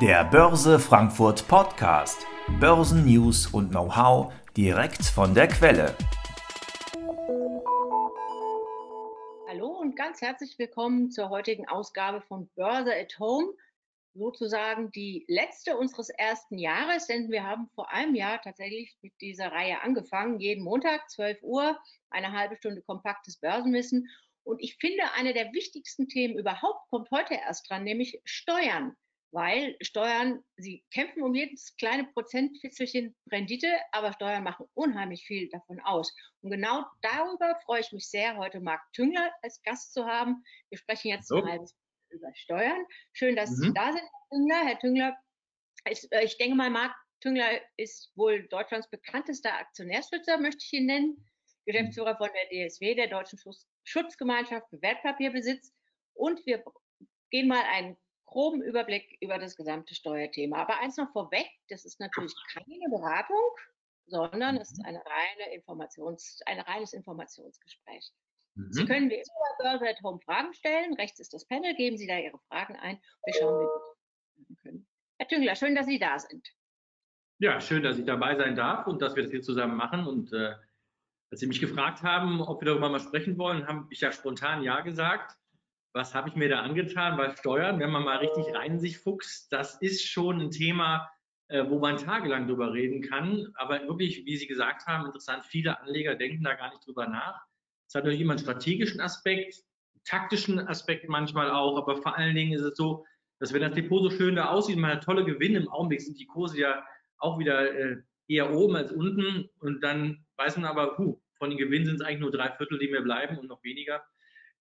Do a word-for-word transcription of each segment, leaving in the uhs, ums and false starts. Der Börse Frankfurt Podcast. Börsennews und Know-how direkt von der Quelle. Hallo und ganz herzlich willkommen zur heutigen Ausgabe von Börse at Home. Sozusagen die letzte unseres ersten Jahres, denn wir haben vor einem Jahr tatsächlich mit dieser Reihe angefangen. Jeden Montag, zwölf Uhr, eine halbe Stunde kompaktes Börsenwissen. Und ich finde, eine der wichtigsten Themen überhaupt kommt heute erst dran, nämlich Steuern. Weil Steuern, sie kämpfen um jedes kleine Prozentfitzelchen Rendite, aber Steuern machen unheimlich viel davon aus. Und genau darüber freue ich mich sehr, heute Marc Tüngler als Gast zu haben. Wir sprechen jetzt mal so. über Steuern. Schön, dass mhm. Sie da sind, Herr Tüngler. Herr Tüngler, ist, äh, ich denke mal, Marc Tüngler ist wohl Deutschlands bekanntester Aktionärsschützer, möchte ich ihn nennen. Geschäftsführer von der D S W, der Deutschen Schutzgemeinschaft für Wertpapierbesitz. Und wir gehen mal einen groben Überblick über das gesamte Steuerthema. Aber eins noch vorweg, das ist natürlich keine Beratung, sondern es ist eine reine Informations, ein reines Informationsgespräch. Mhm. Sie können mir über Börse at Home Fragen stellen. Rechts ist das Panel, geben Sie da Ihre Fragen ein. Wir schauen, wie wir können. Herr Tüngler, schön, dass Sie da sind. Ja, schön, dass ich dabei sein darf und dass wir das hier zusammen machen. Und äh, als Sie mich gefragt haben, ob wir darüber mal sprechen wollen, habe ich ja spontan Ja gesagt. Was habe ich mir da angetan bei Steuern? Wenn man mal richtig rein sich fuchst, das ist schon ein Thema, wo man tagelang drüber reden kann. Aber wirklich, wie Sie gesagt haben, interessant, viele Anleger denken da gar nicht drüber nach. Es hat natürlich immer einen strategischen Aspekt, einen taktischen Aspekt manchmal auch. Aber vor allen Dingen ist es so, dass wenn das Depot so schön da aussieht, man hat tolle Gewinne. Im Augenblick sind die Kurse ja auch wieder eher oben als unten. Und dann weiß man aber, puh, von den Gewinnen sind es eigentlich nur drei Viertel, die mir bleiben und noch weniger.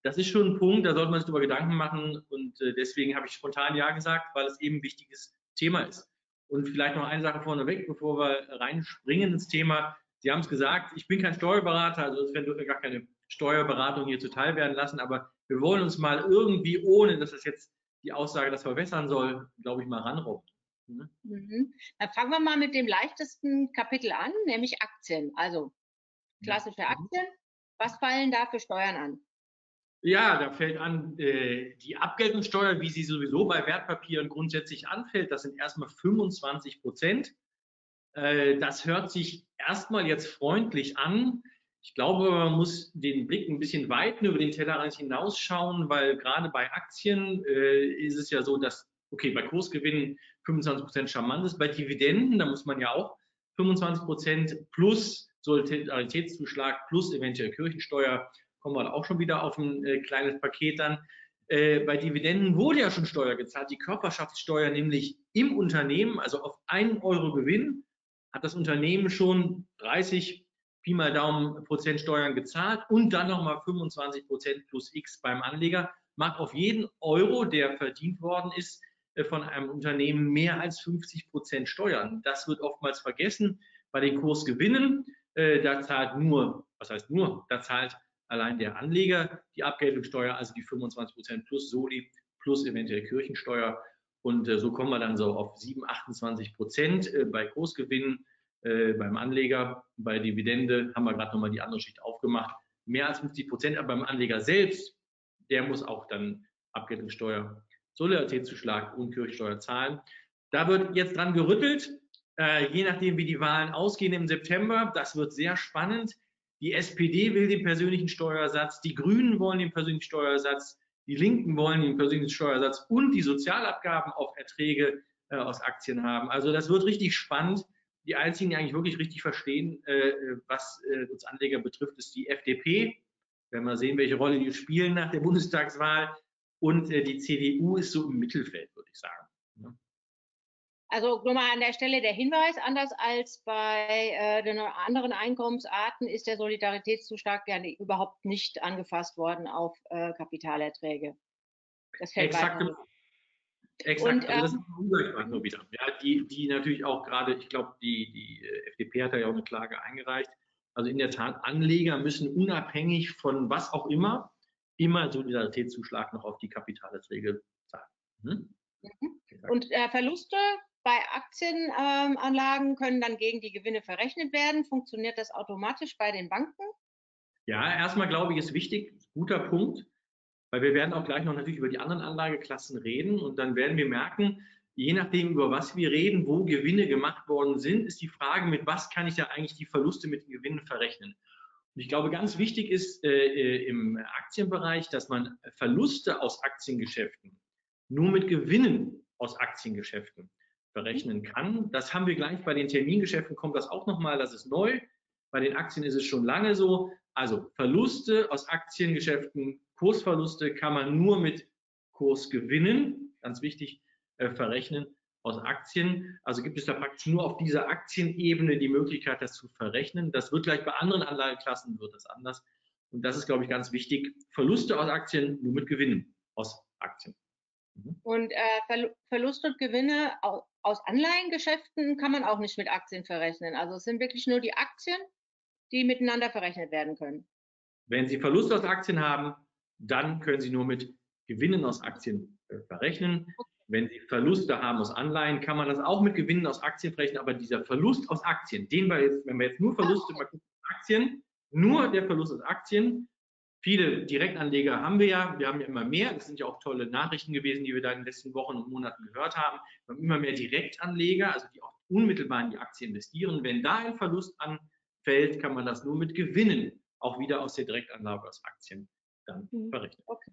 Das ist schon ein Punkt, da sollte man sich darüber Gedanken machen, und deswegen habe ich spontan Ja gesagt, weil es eben ein wichtiges Thema ist. Und vielleicht noch eine Sache vorneweg, bevor wir reinspringen ins Thema. Sie haben es gesagt, ich bin kein Steuerberater, also es werden gar keine Steuerberatung hier zuteil werden lassen, aber wir wollen uns mal irgendwie, ohne dass das jetzt die Aussage das verwässern soll, glaube ich, mal ranrobben. Mhm. Mhm. Dann fangen wir mal mit dem leichtesten Kapitel an, nämlich Aktien, also klassische Aktien. Was fallen da für Steuern an? Ja, da fällt an äh, die Abgeltungssteuer, wie sie sowieso bei Wertpapieren grundsätzlich anfällt. Das sind erstmal fünfundzwanzig Prozent. Äh, das hört sich erstmal jetzt freundlich an. Ich glaube, man muss den Blick ein bisschen weiten, über den Tellerrand hinausschauen, weil gerade bei Aktien äh, ist es ja so, dass, okay, bei Kursgewinnen fünfundzwanzig Prozent charmant ist. Bei Dividenden, da muss man ja auch fünfundzwanzig Prozent plus Solidaritätszuschlag plus eventuell Kirchensteuer, kommen wir auch schon wieder auf ein äh, kleines Paket dann. Äh, bei Dividenden wurde ja schon Steuer gezahlt, die Körperschaftssteuer, nämlich im Unternehmen, also auf einen Euro Gewinn, hat das Unternehmen schon dreißig Pi mal Daumen Prozent Steuern gezahlt und dann nochmal fünfundzwanzig Prozent plus X beim Anleger. Macht auf jeden Euro, der verdient worden ist, äh, von einem Unternehmen mehr als fünfzig Prozent Steuern. Das wird oftmals vergessen. Bei den Kursgewinnen, äh, da zahlt nur, was heißt nur, da zahlt allein der Anleger die Abgeltungssteuer, also die fünfundzwanzig Prozent plus Soli, plus eventuell Kirchensteuer. Und äh, so kommen wir dann so auf sieben, achtundzwanzig Prozent äh, bei Großgewinnen, äh, beim Anleger. Bei Dividende haben wir gerade nochmal die andere Schicht aufgemacht. Mehr als fünfzig Prozent, aber beim Anleger selbst, der muss auch dann Abgeltungssteuer, Solidaritätszuschlag und Kirchensteuer zahlen. Da wird jetzt dran gerüttelt, äh, je nachdem wie die Wahlen ausgehen im September. Das wird sehr spannend. Die S P D will den persönlichen Steuersatz, die Grünen wollen den persönlichen Steuersatz, die Linken wollen den persönlichen Steuersatz und die Sozialabgaben auf Erträge äh, aus Aktien haben. Also das wird richtig spannend. Die einzigen, die eigentlich wirklich richtig verstehen, äh, was äh, uns Anleger betrifft, ist die F D P. Wenn wir sehen, welche Rolle die spielen nach der Bundestagswahl. Und äh, die C D U ist so im Mittelfeld, würde ich sagen. Ja. Also nochmal an der Stelle der Hinweis, anders als bei äh, den anderen Einkommensarten ist der Solidaritätszuschlag ja überhaupt nicht angefasst worden auf äh, Kapitalerträge. Das fällt exakt. Exakt. Und, also das ähm, ist ungleichbar nur wieder. Ja, die, die natürlich auch gerade, ich glaube, die, die F D P hat da ja auch eine Klage eingereicht. Also in der Tat, Anleger müssen unabhängig von was auch immer, immer Solidaritätszuschlag noch auf die Kapitalerträge zahlen. Hm? Mhm. Und äh, Verluste bei Aktienanlagen ähm, können dann gegen die Gewinne verrechnet werden. Funktioniert das automatisch bei den Banken? Ja, erstmal glaube ich, ist wichtig, guter Punkt, weil wir werden auch gleich noch natürlich über die anderen Anlageklassen reden und dann werden wir merken, je nachdem, über was wir reden, wo Gewinne gemacht worden sind, ist die Frage, mit was kann ich da eigentlich die Verluste mit den Gewinnen verrechnen. Und ich glaube, ganz wichtig ist äh, im Aktienbereich, dass man Verluste aus Aktiengeschäften nur mit Gewinnen aus Aktiengeschäften berechnen kann. Das haben wir gleich bei den Termingeschäften, kommt das auch nochmal, das ist neu. Bei den Aktien ist es schon lange so. Also Verluste aus Aktiengeschäften, Kursverluste kann man nur mit Kursgewinnen, ganz wichtig, verrechnen aus Aktien. Also gibt es da praktisch nur auf dieser Aktienebene die Möglichkeit, das zu verrechnen. Das wird gleich bei anderen Anlageklassen wird das anders. Und das ist, glaube ich, ganz wichtig. Verluste aus Aktien nur mit Gewinnen aus Aktien. Mhm. Und äh, Verluste und Gewinne aus Anleihengeschäften kann man auch nicht mit Aktien verrechnen. Also es sind wirklich nur die Aktien, die miteinander verrechnet werden können. Wenn Sie Verluste aus Aktien haben, dann können Sie nur mit Gewinnen aus Aktien äh, verrechnen. Okay. Wenn Sie Verluste haben aus Anleihen, kann man das auch mit Gewinnen aus Aktien verrechnen, aber dieser Verlust aus Aktien, den wir jetzt, wenn wir jetzt nur Verluste aus Aktien, nur der Verlust aus Aktien, viele Direktanleger haben wir ja, wir haben ja immer mehr, das sind ja auch tolle Nachrichten gewesen, die wir da in den letzten Wochen und Monaten gehört haben, wir haben immer mehr Direktanleger, also die auch unmittelbar in die Aktie investieren. Wenn da ein Verlust anfällt, kann man das nur mit Gewinnen, auch wieder aus der Direktanlage aus Aktien, dann verrechnen. Okay.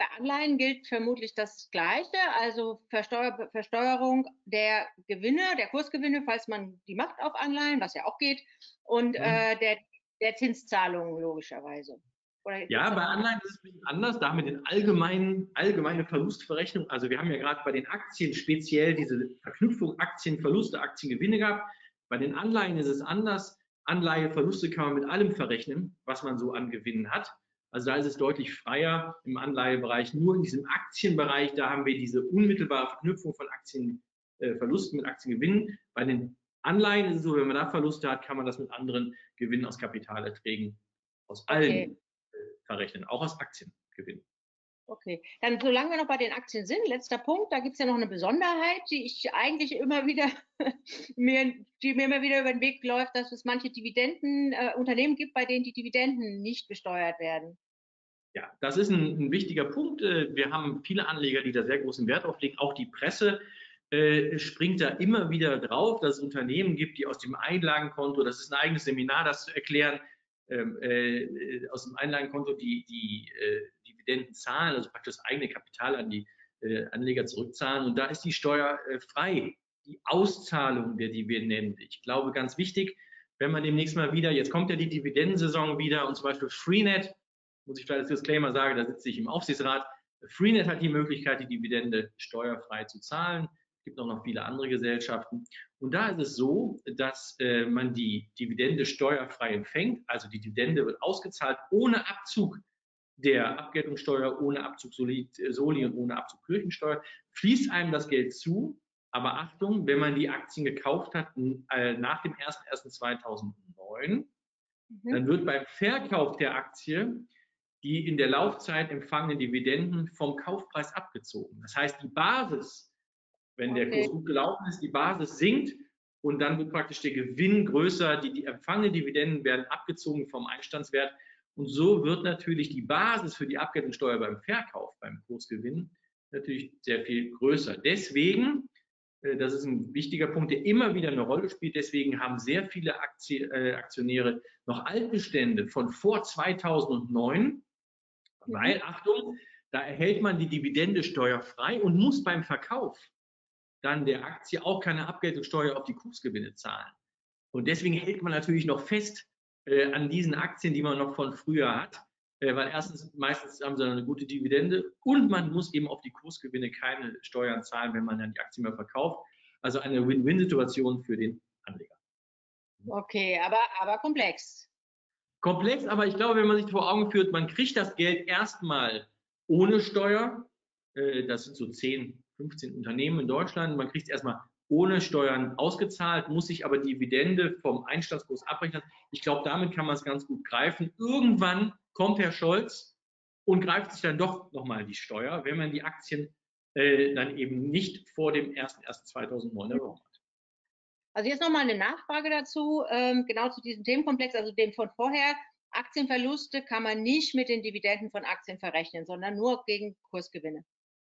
Bei Anleihen gilt vermutlich das Gleiche, also Versteuer, Versteuerung der Gewinne, der Kursgewinne, falls man die macht auf Anleihen, was ja auch geht, und äh, der, der Zinszahlungen logischerweise. Oder ja, bei Anleihen ist es ein bisschen anders, da haben wir den allgemeinen, allgemeine Verlustverrechnung, also wir haben ja gerade bei den Aktien speziell diese Verknüpfung Aktienverluste, Aktiengewinne gehabt, bei den Anleihen ist es anders, Anleiheverluste kann man mit allem verrechnen, was man so an Gewinnen hat. Also da ist es deutlich freier im Anleihebereich. Nur in diesem Aktienbereich, da haben wir diese unmittelbare Verknüpfung von Aktienverlusten äh, mit Aktiengewinnen. Bei den Anleihen ist es so, wenn man da Verluste hat, kann man das mit anderen Gewinnen aus Kapitalerträgen aus allen okay. äh, verrechnen, auch aus Aktiengewinnen. Okay, dann solange wir noch bei den Aktien sind, letzter Punkt, da gibt es ja noch eine Besonderheit, die ich eigentlich immer wieder, mir, die mir immer wieder über den Weg läuft, dass es manche Dividenden, äh, Unternehmen gibt, bei denen die Dividenden nicht besteuert werden. Ja, das ist ein, ein wichtiger Punkt. Wir haben viele Anleger, die da sehr großen Wert drauf legen. Auch die Presse äh, springt da immer wieder drauf, dass es Unternehmen gibt, die aus dem Einlagenkonto, das ist ein eigenes Seminar, das zu erklären, Äh, aus dem Einlagenkonto die, die äh, Dividenden zahlen, also praktisch das eigene Kapital an die äh, Anleger zurückzahlen. Und da ist die Steuer äh, frei, die Auszahlung der Dividenden. Ich glaube, ganz wichtig, wenn man demnächst mal wieder, jetzt kommt ja die Dividendensaison wieder und zum Beispiel Freenet, muss ich vielleicht als Disclaimer sagen, da sitze ich im Aufsichtsrat, Freenet hat die Möglichkeit, die Dividende steuerfrei zu zahlen. Es gibt auch noch viele andere Gesellschaften. Und da ist es so, dass äh, man die Dividende steuerfrei empfängt. Also die Dividende wird ausgezahlt ohne Abzug der Abgeltungssteuer, ohne Abzug Soli, Soli und ohne Abzug Kirchensteuer. Fließt einem das Geld zu. Aber Achtung, wenn man die Aktien gekauft hat äh, nach dem ersten ersten zweitausendneun, mhm. dann wird beim Verkauf der Aktie die in der Laufzeit empfangenen Dividenden vom Kaufpreis abgezogen. Das heißt, die Basis, wenn der okay. Kurs gut gelaufen ist, die Basis sinkt und dann wird praktisch der Gewinn größer. Die, die empfangenen Dividenden werden abgezogen vom Einstandswert. Und so wird natürlich die Basis für die Abgeltungssteuer beim Verkauf, beim Kursgewinn, natürlich sehr viel größer. Deswegen, das ist ein wichtiger Punkt, der immer wieder eine Rolle spielt, deswegen haben sehr viele Aktionäre noch Altbestände von vor zweitausendneun, weil, Achtung, da erhält man die Dividende steuerfrei und muss beim Verkauf dann der Aktie auch keine Abgeltungssteuer auf die Kursgewinne zahlen. Und deswegen hält man natürlich noch fest äh, an diesen Aktien, die man noch von früher hat, äh, weil erstens meistens haben sie eine gute Dividende und man muss eben auf die Kursgewinne keine Steuern zahlen, wenn man dann die Aktie mehr verkauft. Also eine Win-Win-Situation für den Anleger. Okay, aber, aber komplex. Komplex, aber ich glaube, wenn man sich vor Augen führt, man kriegt das Geld erstmal ohne Steuer. Äh, das sind so zehn, fünfzehn Unternehmen in Deutschland. Man kriegt es erstmal ohne Steuern ausgezahlt, muss sich aber Dividende vom Einstandskurs abrechnen. Ich glaube, damit kann man es ganz gut greifen. Irgendwann kommt Herr Scholz und greift sich dann doch nochmal die Steuer, wenn man die Aktien äh, dann eben nicht vor dem ersten ersten zweitausendneun erworben hat. Also jetzt nochmal eine Nachfrage dazu, ähm, genau zu diesem Themenkomplex, also dem von vorher. Aktienverluste kann man nicht mit den Dividenden von Aktien verrechnen, sondern nur gegen Kursgewinne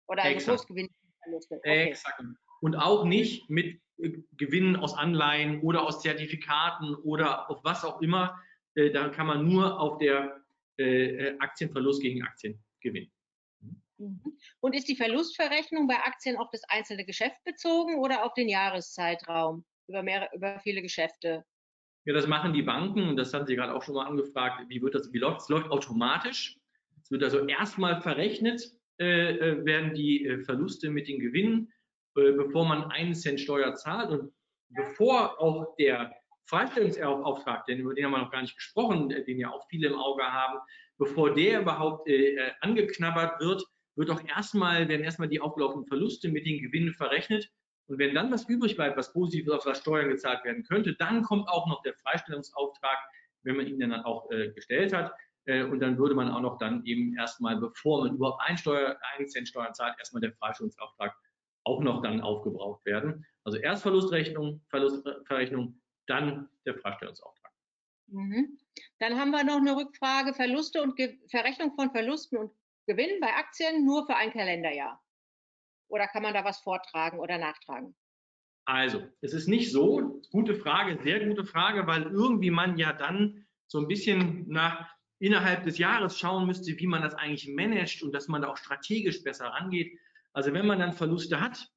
oder also Kursgewinnverluste. Okay. Exakt. Und auch nicht mit Gewinnen aus Anleihen oder aus Zertifikaten oder auf was auch immer. Da kann man nur auf der Aktienverlust gegen Aktien gewinnen. Und ist die Verlustverrechnung bei Aktien auf das einzelne Geschäft bezogen oder auf den Jahreszeitraum über mehrere, über viele Geschäfte? Ja, das machen die Banken. Das haben Sie gerade auch schon mal angefragt. Wie wird das? Wie läuft? Es läuft automatisch. Es wird also erstmal verrechnet, äh, werden die äh, Verluste mit den Gewinnen, äh, bevor man einen Cent Steuer zahlt und bevor auch der Freistellungsauftrag, denn über den haben wir noch gar nicht gesprochen, den ja auch viele im Auge haben, bevor der überhaupt äh, angeknabbert wird, wird auch erstmal werden erstmal die aufgelaufenen Verluste mit den Gewinnen verrechnet. Und wenn dann was übrig bleibt, was Positives, auf was Steuern gezahlt werden könnte, dann kommt auch noch der Freistellungsauftrag, wenn man ihn dann auch äh, gestellt hat. Äh, und dann würde man auch noch dann eben erstmal, bevor man überhaupt einen, Steuer, einen Cent Steuern zahlt, erstmal der Freistellungsauftrag auch noch dann aufgebraucht werden. Also erst Verlustrechnung, Verlustverrechnung, dann der Freistellungsauftrag. Mhm. Dann haben wir noch eine Rückfrage, Verluste und Ge- Verrechnung von Verlusten und Gewinn bei Aktien nur für ein Kalenderjahr. Oder kann man da was vortragen oder nachtragen? Also, es ist nicht so, gute Frage, sehr gute Frage, weil irgendwie man ja dann so ein bisschen nach innerhalb des Jahres schauen müsste, wie man das eigentlich managt und dass man da auch strategisch besser rangeht. Also wenn man dann Verluste hat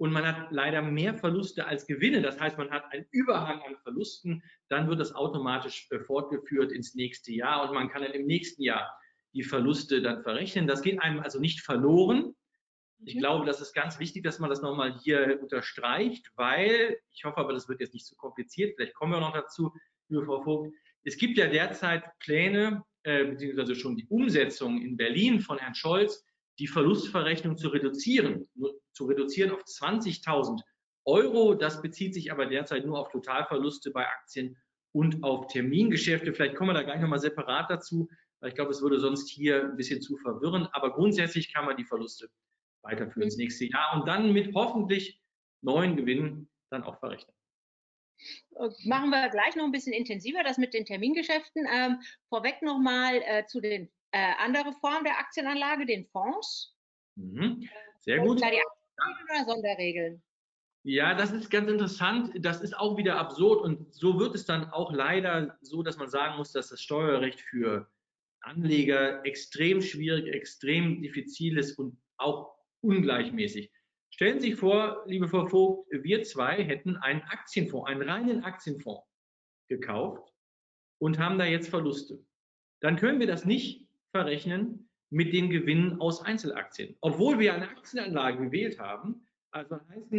und man hat leider mehr Verluste als Gewinne, das heißt, man hat einen Überhang an Verlusten, dann wird das automatisch fortgeführt ins nächste Jahr und man kann dann im nächsten Jahr die Verluste dann verrechnen. Das geht einem also nicht verloren. Ich glaube, das ist ganz wichtig, dass man das nochmal hier unterstreicht, weil, ich hoffe aber, das wird jetzt nicht zu kompliziert, vielleicht kommen wir noch dazu, liebe Frau Vogt, es gibt ja derzeit Pläne, äh, beziehungsweise schon die Umsetzung in Berlin von Herrn Scholz, die Verlustverrechnung zu reduzieren, zu reduzieren auf zwanzigtausend Euro. Das bezieht sich aber derzeit nur auf Totalverluste bei Aktien und auf Termingeschäfte. Vielleicht kommen wir da gleich nochmal separat dazu, weil ich glaube, es würde sonst hier ein bisschen zu verwirren, aber grundsätzlich kann man die Verluste weiterführen ins nächste Jahr und dann mit hoffentlich neuen Gewinnen dann auch verrechnen. Machen wir gleich noch ein bisschen intensiver das mit den Termingeschäften. Ähm, vorweg nochmal äh, zu den äh, anderen Formen der Aktienanlage, den Fonds. Mhm. Sehr gut. Da die Aktienregeln oder Sonderregeln? Ja, das ist ganz interessant. Das ist auch wieder absurd und so wird es dann auch leider so, dass man sagen muss, dass das Steuerrecht für Anleger extrem schwierig, extrem diffizil ist und auch ungleichmäßig. Stellen Sie sich vor, liebe Frau Vogt, wir zwei hätten einen Aktienfonds, einen reinen Aktienfonds gekauft und haben da jetzt Verluste. Dann können wir das nicht verrechnen mit den Gewinnen aus Einzelaktien, obwohl wir eine Aktienanlage gewählt haben. Also das heißt,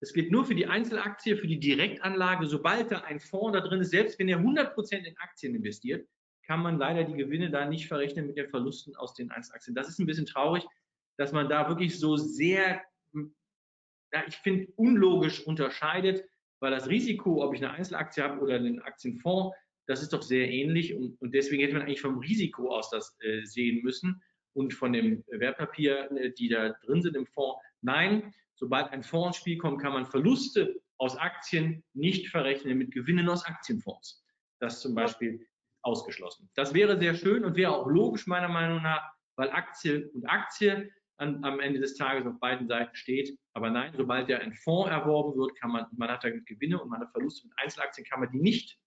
es geht nur für die Einzelaktie, für die Direktanlage. Sobald da ein Fonds da drin ist, selbst wenn er hundert Prozent in Aktien investiert, kann man leider die Gewinne da nicht verrechnen mit den Verlusten aus den Einzelaktien. Das ist ein bisschen traurig, dass man da wirklich so sehr, ja, ich finde, unlogisch unterscheidet, weil das Risiko, ob ich eine Einzelaktie habe oder einen Aktienfonds, das ist doch sehr ähnlich und, und deswegen hätte man eigentlich vom Risiko aus das äh, sehen müssen und von dem Wertpapier, die da drin sind im Fonds. Nein, sobald ein Fonds ins Spiel kommt, kann man Verluste aus Aktien nicht verrechnen mit Gewinnen aus Aktienfonds. Das zum Beispiel ausgeschlossen. Das wäre sehr schön und wäre auch logisch meiner Meinung nach, weil Aktie und Aktie am Ende des Tages auf beiden Seiten steht. Aber nein, sobald ja ein Fonds erworben wird, kann man, man hat da Gewinne und man hat Verluste mit Einzelaktien, kann man die nicht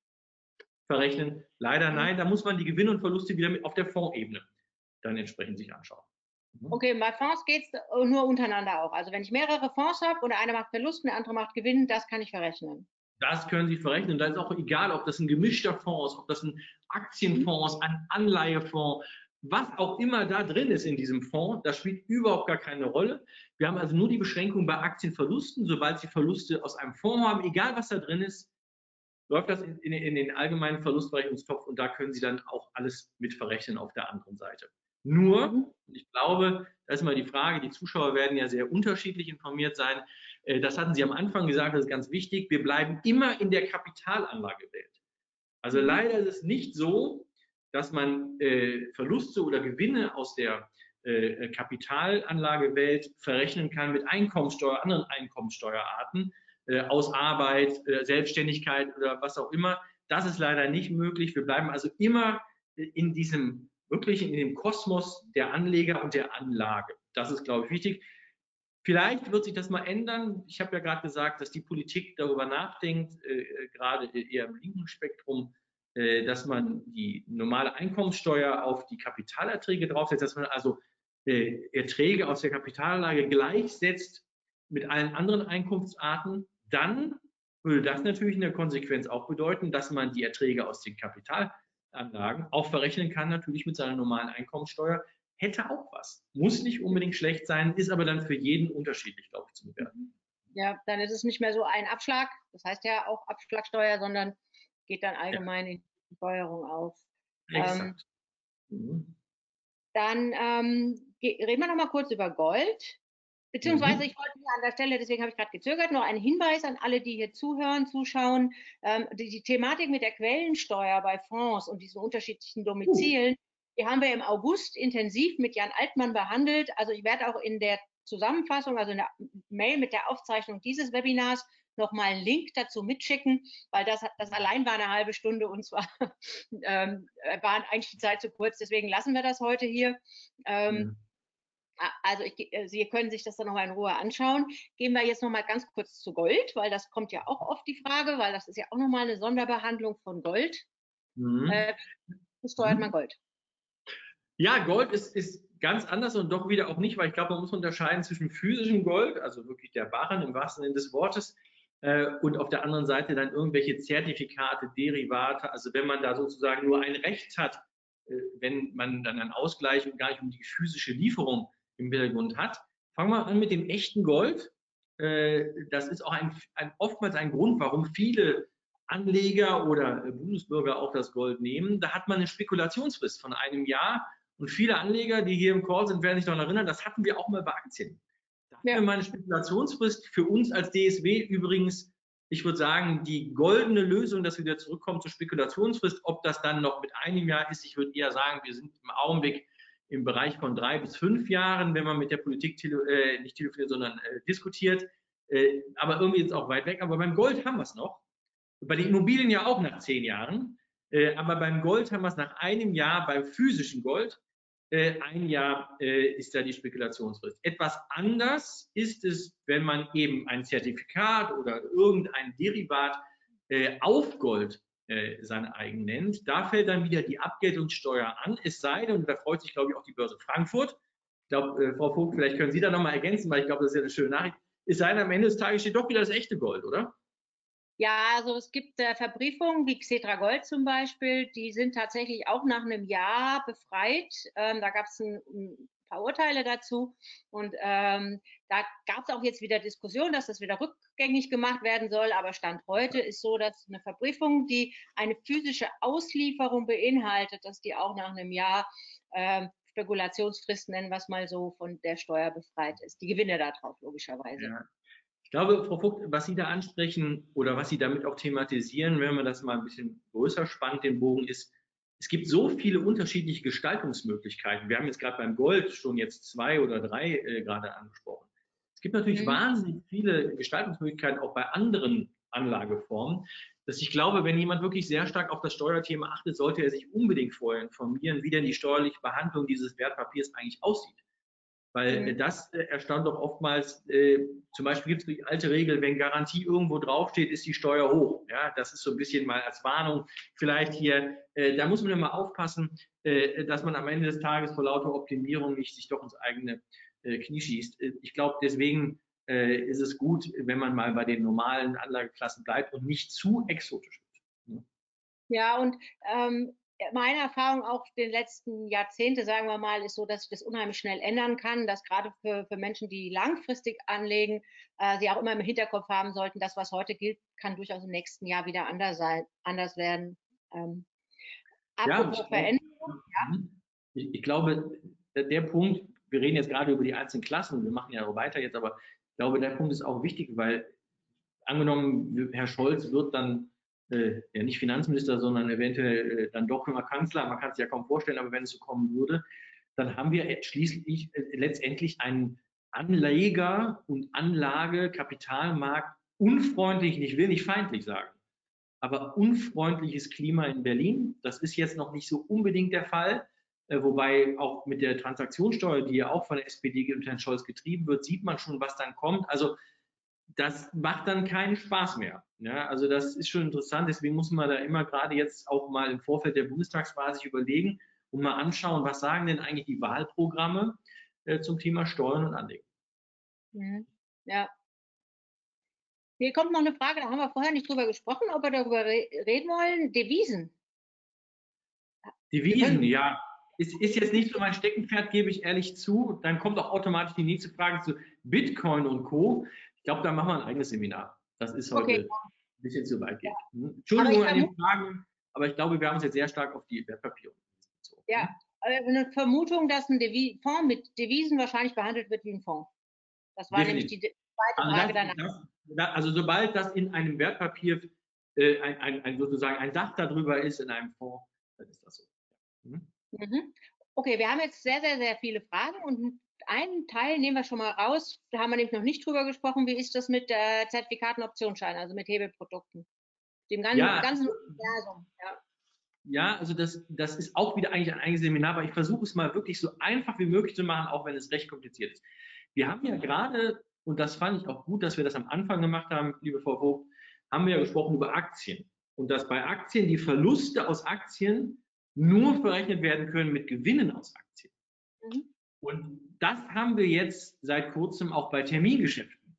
verrechnen. Leider nein, da muss man die Gewinne und Verluste wieder mit auf der Fondsebene dann entsprechend sich anschauen. Okay, bei Fonds geht es nur untereinander auch. Also wenn ich mehrere Fonds habe und einer macht Verluste, der andere macht Gewinn, das kann ich verrechnen. Das können Sie verrechnen. Da ist auch egal, ob das ein gemischter Fonds ist, ob das ein Aktienfonds ist, ein Anleihefonds, was auch immer da drin ist in diesem Fonds, das spielt überhaupt gar keine Rolle. Wir haben also nur die Beschränkung bei Aktienverlusten. Sobald Sie Verluste aus einem Fonds haben, egal was da drin ist, läuft das in, in, in den allgemeinen Verlustverrechnungstopf und da können Sie dann auch alles mit verrechnen auf der anderen Seite. Nur, ich glaube, das ist mal die Frage, die Zuschauer werden ja sehr unterschiedlich informiert sein. Das hatten Sie am Anfang gesagt, das ist ganz wichtig. Wir bleiben immer in der Kapitalanlagewelt. Also leider ist es nicht so, dass man äh, Verluste oder Gewinne aus der äh, Kapitalanlagewelt verrechnen kann mit Einkommensteuer, anderen Einkommensteuerarten, äh, aus Arbeit, äh, Selbstständigkeit oder was auch immer. Das ist leider nicht möglich. Wir bleiben also immer in diesem, wirklich in dem Kosmos der Anleger und der Anlage. Das ist, glaube ich, wichtig. Vielleicht wird sich das mal ändern. Ich habe ja gerade gesagt, dass die Politik darüber nachdenkt, äh, gerade eher im linken Spektrum, äh, dass man die normale Einkommenssteuer auf die Kapitalerträge draufsetzt, dass man also äh, Erträge aus der Kapitalanlage gleichsetzt mit allen anderen Einkunftsarten. Dann würde das natürlich in der Konsequenz auch bedeuten, dass man die Erträge aus den Kapitalanlagen auch verrechnen kann, natürlich mit seiner normalen Einkommenssteuer. Hätte auch was. Muss nicht unbedingt schlecht sein, ist aber dann für jeden unterschiedlich, glaube ich, zu bewerten. Ja, dann ist es nicht mehr so ein Abschlag, das heißt ja auch Abschlagsteuer, sondern geht dann allgemein ja. in die Steuerung auf. Exakt. Ähm, mhm. Dann ähm, reden wir noch mal kurz über Gold, beziehungsweise mhm. ich wollte hier an der Stelle, deswegen habe ich gerade gezögert, noch einen Hinweis an alle, die hier zuhören, zuschauen. Ähm, die, die Thematik mit der Quellensteuer bei Fonds und diesen unterschiedlichen Domizilen, uh. die haben wir im August intensiv mit Jan Altmann behandelt. Also ich werde auch in der Zusammenfassung, also in der Mail mit der Aufzeichnung dieses Webinars, nochmal einen Link dazu mitschicken, weil das, das allein war eine halbe Stunde und zwar ähm, war eigentlich die Zeit zu kurz. Deswegen lassen wir das heute hier. Ähm, ja. Also ich, Sie können sich das dann nochmal in Ruhe anschauen. Gehen wir jetzt nochmal ganz kurz zu Gold, weil das kommt ja auch oft die Frage, weil das ist ja auch nochmal eine Sonderbehandlung von Gold. Mhm. Äh, besteuert man Gold? Ja, Gold ist, ist ganz anders und doch wieder auch nicht, weil ich glaube, man muss unterscheiden zwischen physischem Gold, also wirklich der Barren im wahrsten Sinne des Wortes, äh, und auf der anderen Seite dann irgendwelche Zertifikate, Derivate, also wenn man da sozusagen nur ein Recht hat, äh, wenn man dann einen Ausgleich und gar nicht um die physische Lieferung im Hintergrund hat. Fangen wir an mit dem echten Gold. Äh, das ist auch ein, ein, oftmals ein Grund, warum viele Anleger oder Bundesbürger auch das Gold nehmen. Da hat man eine Spekulationsfrist von einem Jahr. Und viele Anleger, die hier im Call sind, werden sich daran erinnern, das hatten wir auch mal bei Aktien. Da hatten wir mal eine Spekulationsfrist. Für uns als D S W übrigens, ich würde sagen, die goldene Lösung, dass wir wieder zurückkommen zur Spekulationsfrist, ob das dann noch mit einem Jahr ist, ich würde eher sagen, wir sind im Augenblick im Bereich von drei bis fünf Jahren, wenn man mit der Politik tele äh, nicht telefoniert, sondern äh, diskutiert. Äh, aber irgendwie jetzt auch weit weg. Aber beim Gold haben wir es noch. Bei den Immobilien ja auch nach zehn Jahren. Äh, aber beim Gold haben wir es nach einem Jahr, beim physischen Gold, äh, ein Jahr äh, ist da die Spekulationsfrist. Etwas anders ist es, wenn man eben ein Zertifikat oder irgendein Derivat äh, auf Gold äh, sein eigen nennt. Da fällt dann wieder die Abgeltungssteuer an, es sei denn, und da freut sich, glaube ich, auch die Börse Frankfurt. Ich glaube, äh, Frau Vogt, vielleicht können Sie da nochmal ergänzen, weil ich glaube, das ist ja eine schöne Nachricht. Es sei denn, am Ende des Tages steht doch wieder das echte Gold, oder? Ja, also es gibt äh, Verbriefungen wie Xetra Gold zum Beispiel, die sind tatsächlich auch nach einem Jahr befreit. Ähm, da gab es ein, ein paar Urteile dazu und ähm, da gab es auch jetzt wieder Diskussionen, dass das wieder rückgängig gemacht werden soll. Aber Stand heute ist so, dass eine Verbriefung, die eine physische Auslieferung beinhaltet, dass die auch nach einem Jahr ähm, Spekulationsfrist, nennen wir es mal so, von der Steuer befreit ist. Die Gewinne darauf logischerweise. Ja. Ich glaube, Frau Vogt, was Sie da ansprechen oder was Sie damit auch thematisieren, wenn man das mal ein bisschen größer spannt, den Bogen ist, es gibt so viele unterschiedliche Gestaltungsmöglichkeiten. Wir haben jetzt gerade beim Gold schon jetzt zwei oder drei äh, gerade angesprochen. Es gibt natürlich mhm. wahnsinnig viele Gestaltungsmöglichkeiten auch bei anderen Anlageformen, dass ich glaube, wenn jemand wirklich sehr stark auf das Steuerthema achtet, sollte er sich unbedingt vorher informieren, wie denn die steuerliche Behandlung dieses Wertpapiers eigentlich aussieht. Weil das äh, erstaunt doch oftmals, äh, zum Beispiel gibt es die alte Regel, wenn Garantie irgendwo draufsteht, ist die Steuer hoch. Ja, das ist so ein bisschen mal als Warnung vielleicht hier. Äh, da muss man ja mal aufpassen, äh, dass man am Ende des Tages vor lauter Optimierung nicht sich doch ins eigene äh, Knie schießt. Äh, ich glaube, deswegen äh, ist es gut, wenn man mal bei den normalen Anlageklassen bleibt und nicht zu exotisch wird. Ne? Ja, und ähm meine Erfahrung auch den letzten Jahrzehnte, sagen wir mal, ist so, dass sich das unheimlich schnell ändern kann, dass gerade für, für Menschen, die langfristig anlegen, äh, sie auch immer im Hinterkopf haben sollten, das, was heute gilt, kann durchaus im nächsten Jahr wieder anders sein, anders werden. Ähm, ja, ich, Veränderung, ja. Ich, ich glaube, der Punkt, wir reden jetzt gerade über die einzelnen Klassen, wir machen ja weiter jetzt, aber ich glaube, der Punkt ist auch wichtig, weil angenommen, Herr Scholz wird dann Äh, ja, nicht Finanzminister, sondern eventuell äh, dann doch immer Kanzler, man kann es ja kaum vorstellen, aber wenn es so kommen würde, dann haben wir schließlich äh, letztendlich einen Anleger- und Anlage-Kapitalmarkt unfreundlich, ich will nicht feindlich sagen, aber unfreundliches Klima in Berlin. Das ist jetzt noch nicht so unbedingt der Fall, äh, wobei auch mit der Transaktionssteuer, die ja auch von der S P D und Herrn Scholz getrieben wird, sieht man schon, was dann kommt. Also das macht dann keinen Spaß mehr. Ja, also das ist schon interessant, deswegen muss man da immer gerade jetzt auch mal im Vorfeld der Bundestagswahl sich überlegen und mal anschauen, was sagen denn eigentlich die Wahlprogramme äh, zum Thema Steuern und Anlegen. Mhm. Ja. Hier kommt noch eine Frage, da haben wir vorher nicht drüber gesprochen, ob wir darüber re reden wollen, Devisen. Devisen, ja. Ist, ist jetzt nicht so mein Steckenpferd, gebe ich ehrlich zu. Dann kommt auch automatisch die nächste Frage zu Bitcoin und Co. Ich glaube, da machen wir ein eigenes Seminar. Das ist heute okay. Ein bisschen zu weit geht. Ja. Entschuldigung an den Fragen, aber ich glaube, wir haben uns jetzt sehr stark auf die Wertpapiere bezogen. Ja, eine Vermutung, dass ein Devi Fonds mit Devisen wahrscheinlich behandelt wird wie ein Fonds. Das war Definitiv. nämlich die zweite Frage also das, danach. Das, also sobald das in einem Wertpapier äh, ein, ein, ein, sozusagen ein Dach darüber ist, in einem Fonds, dann ist das so. Mhm. Mhm. Okay, wir haben jetzt sehr, sehr, sehr viele Fragen und einen Teil nehmen wir schon mal raus, da haben wir nämlich noch nicht drüber gesprochen, wie ist das mit äh, Zertifikaten, Optionsscheinen, also mit Hebelprodukten, dem ganzen, ja, ganzen Universum. Ja. ja, also das, das ist auch wieder eigentlich ein eigenes Seminar, aber ich versuche es mal wirklich so einfach wie möglich zu machen, auch wenn es recht kompliziert ist. Wir haben ja gerade, und das fand ich auch gut, dass wir das am Anfang gemacht haben, liebe Frau Vogt, haben wir ja gesprochen über Aktien und dass bei Aktien die Verluste aus Aktien nur verrechnet werden können mit Gewinnen aus Aktien. Mhm. Und das haben wir jetzt seit kurzem auch bei Termingeschäften.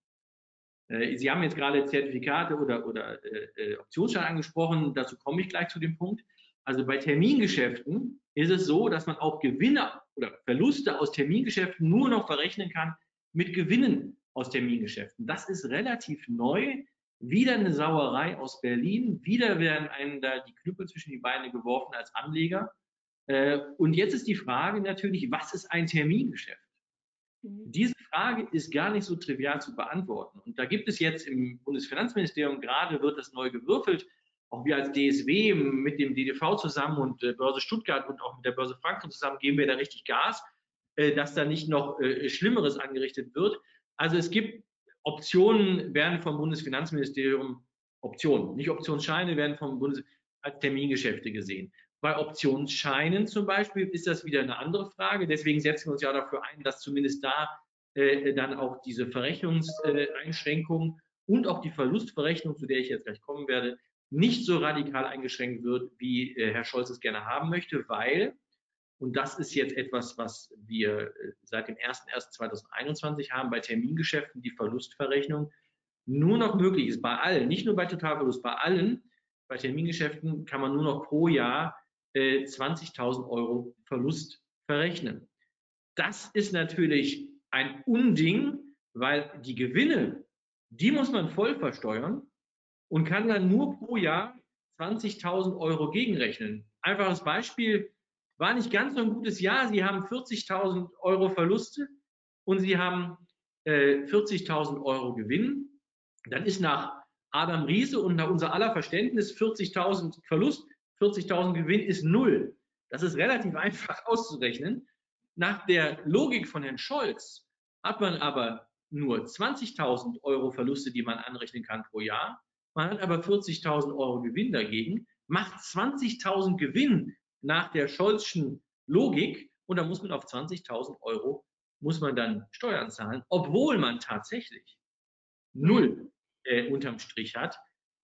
Äh, Sie haben jetzt gerade Zertifikate oder, oder äh, Optionsscheine angesprochen, dazu komme ich gleich zu dem Punkt. Also bei Termingeschäften ist es so, dass man auch Gewinne oder Verluste aus Termingeschäften nur noch verrechnen kann mit Gewinnen aus Termingeschäften. Das ist relativ neu. Wieder eine Sauerei aus Berlin. Wieder werden einem da die Knüppel zwischen die Beine geworfen als Anleger. Und jetzt ist die Frage natürlich, was ist ein Termingeschäft? Diese Frage ist gar nicht so trivial zu beantworten. Und da gibt es jetzt im Bundesfinanzministerium, gerade wird das neu gewürfelt, auch wir als D S W mit dem D D V zusammen und Börse Stuttgart und auch mit der Börse Frankfurt zusammen geben wir da richtig Gas, dass da nicht noch Schlimmeres angerichtet wird. Also es gibt Optionen, werden vom Bundesfinanzministerium, Optionen, nicht Optionsscheine, werden vom Bundes als Termingeschäfte gesehen. Bei Optionsscheinen zum Beispiel ist das wieder eine andere Frage. Deswegen setzen wir uns ja dafür ein, dass zumindest da äh, dann auch diese Verrechnungseinschränkung und auch die Verlustverrechnung, zu der ich jetzt gleich kommen werde, nicht so radikal eingeschränkt wird, wie äh, Herr Scholz es gerne haben möchte, weil, und das ist jetzt etwas, was wir seit dem ersten ersten zweitausendeinundzwanzig haben, bei Termingeschäften die Verlustverrechnung nur noch möglich ist. Bei allen, nicht nur bei Totalverlust, bei allen, bei Termingeschäften kann man nur noch pro Jahr zwanzigtausend Euro Verlust verrechnen. Das ist natürlich ein Unding, weil die Gewinne, die muss man voll versteuern und kann dann nur pro Jahr zwanzigtausend Euro gegenrechnen. Einfaches Beispiel, war nicht ganz so ein gutes Jahr, Sie haben vierzigtausend Euro Verluste und Sie haben äh, vierzigtausend Euro Gewinn, dann ist nach Adam Riese und nach unser aller Verständnis vierzigtausend Verlust, vierzigtausend Gewinn ist null. Das ist relativ einfach auszurechnen. Nach der Logik von Herrn Scholz hat man aber nur zwanzigtausend Euro Verluste, die man anrechnen kann pro Jahr. Man hat aber vierzigtausend Euro Gewinn dagegen, macht zwanzigtausend Gewinn nach der Scholzschen Logik und dann muss man auf zwanzigtausend Euro muss man dann Steuern zahlen, obwohl man tatsächlich null äh, unterm Strich hat.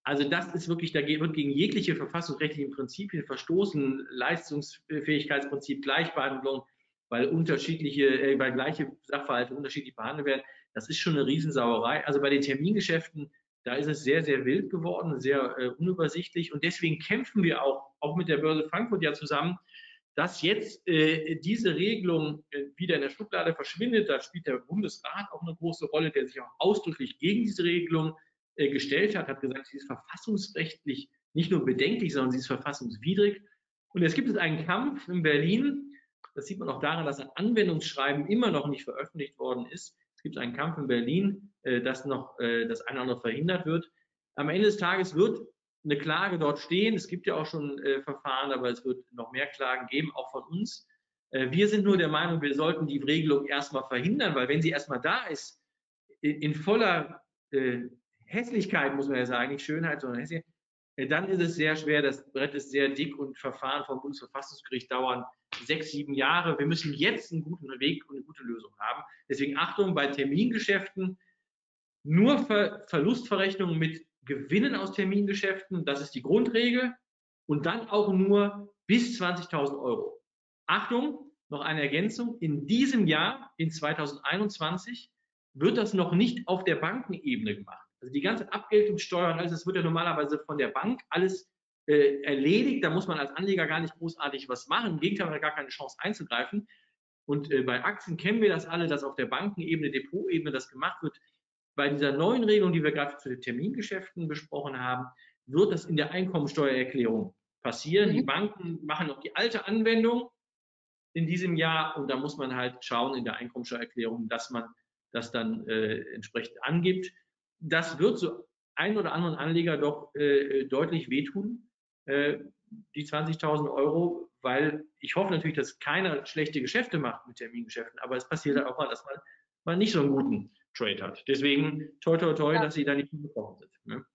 Also das ist wirklich, da wird gegen jegliche verfassungsrechtlichen Prinzipien verstoßen, Leistungsfähigkeitsprinzip, Gleichbehandlung, weil unterschiedliche, äh, weil gleiche Sachverhalte unterschiedlich behandelt werden. Das ist schon eine Riesensauerei. Also bei den Termingeschäften, da ist es sehr, sehr wild geworden, sehr äh, unübersichtlich. Und deswegen kämpfen wir auch, auch mit der Börse Frankfurt ja zusammen, dass jetzt äh, diese Regelung äh, wieder in der Schublade verschwindet. Da spielt der Bundesrat auch eine große Rolle, der sich auch ausdrücklich gegen diese Regelung gestellt hat, hat gesagt, sie ist verfassungsrechtlich nicht nur bedenklich, sondern sie ist verfassungswidrig. Und jetzt gibt es einen Kampf in Berlin, das sieht man auch daran, dass ein Anwendungsschreiben immer noch nicht veröffentlicht worden ist. Es gibt einen Kampf in Berlin, dass noch das eine oder andere verhindert wird. Am Ende des Tages wird eine Klage dort stehen. Es gibt ja auch schon Verfahren, aber es wird noch mehr Klagen geben, auch von uns. Wir sind nur der Meinung, wir sollten die Regelung erstmal verhindern, weil wenn sie erstmal da ist, in voller Hässlichkeit, muss man ja sagen, nicht Schönheit, sondern Hässlichkeit, dann ist es sehr schwer, das Brett ist sehr dick und Verfahren vom Bundesverfassungsgericht dauern sechs, sieben Jahre. Wir müssen jetzt einen guten Weg und eine gute Lösung haben. Deswegen Achtung bei Termingeschäften, nur Ver Verlustverrechnungen mit Gewinnen aus Termingeschäften, das ist die Grundregel, und dann auch nur bis zwanzigtausend Euro. Achtung, noch eine Ergänzung, in diesem Jahr, in zweitausendeinundzwanzig, wird das noch nicht auf der Bankenebene gemacht. Also die ganze Abgeltungssteuer und alles, das wird ja normalerweise von der Bank alles äh, erledigt. Da muss man als Anleger gar nicht großartig was machen. Im Gegenteil, man hat gar keine Chance einzugreifen. Und äh, bei Aktien kennen wir das alle, dass auf der Bankenebene, Depotebene das gemacht wird. Bei dieser neuen Regelung, die wir gerade zu den Termingeschäften besprochen haben, wird das in der Einkommensteuererklärung passieren. Mhm. Die Banken machen noch die alte Anwendung in diesem Jahr und da muss man halt schauen in der Einkommensteuererklärung, dass man das dann äh, entsprechend angibt. Das wird so einen oder anderen Anleger doch äh, deutlich wehtun, äh, die zwanzigtausend Euro, weil ich hoffe natürlich, dass keiner schlechte Geschäfte macht mit Termingeschäften, aber es passiert halt auch mal, dass man, man nicht so einen guten Trade hat. Deswegen toi, toi, toi, ja, dass sie da nicht hinbekommen sind. Ne?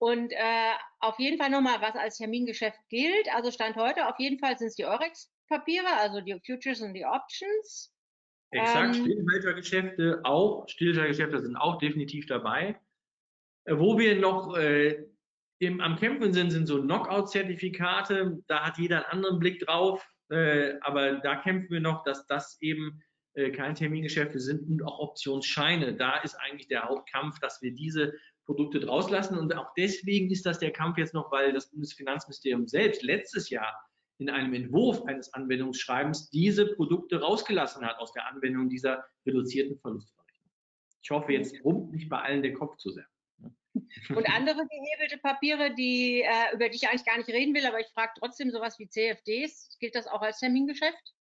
Und äh, auf jeden Fall nochmal, was als Termingeschäft gilt, also Stand heute, auf jeden Fall sind es die Eurex-Papiere, also die Futures und die Options. Exakt, Stillhaltergeschäfte auch, Stillhaltergeschäfte sind auch definitiv dabei. Wo wir noch äh, im, am Kämpfen sind, sind so Knockout-Zertifikate, da hat jeder einen anderen Blick drauf, äh, aber da kämpfen wir noch, dass das eben äh, keine Termingeschäfte sind und auch Optionsscheine. Da ist eigentlich der Hauptkampf, dass wir diese Produkte rauslassen und auch deswegen ist das der Kampf jetzt noch, weil das Bundesfinanzministerium selbst letztes Jahr in einem Entwurf eines Anwendungsschreibens diese Produkte rausgelassen hat aus der Anwendung dieser reduzierten Verlustverrechnung. Ich hoffe, jetzt brummt nicht bei allen der Kopf zu sehr. Und andere gehebelte Papiere, die, über die ich eigentlich gar nicht reden will, aber ich frage trotzdem, sowas wie C F Ds, gilt das auch als Termingeschäft?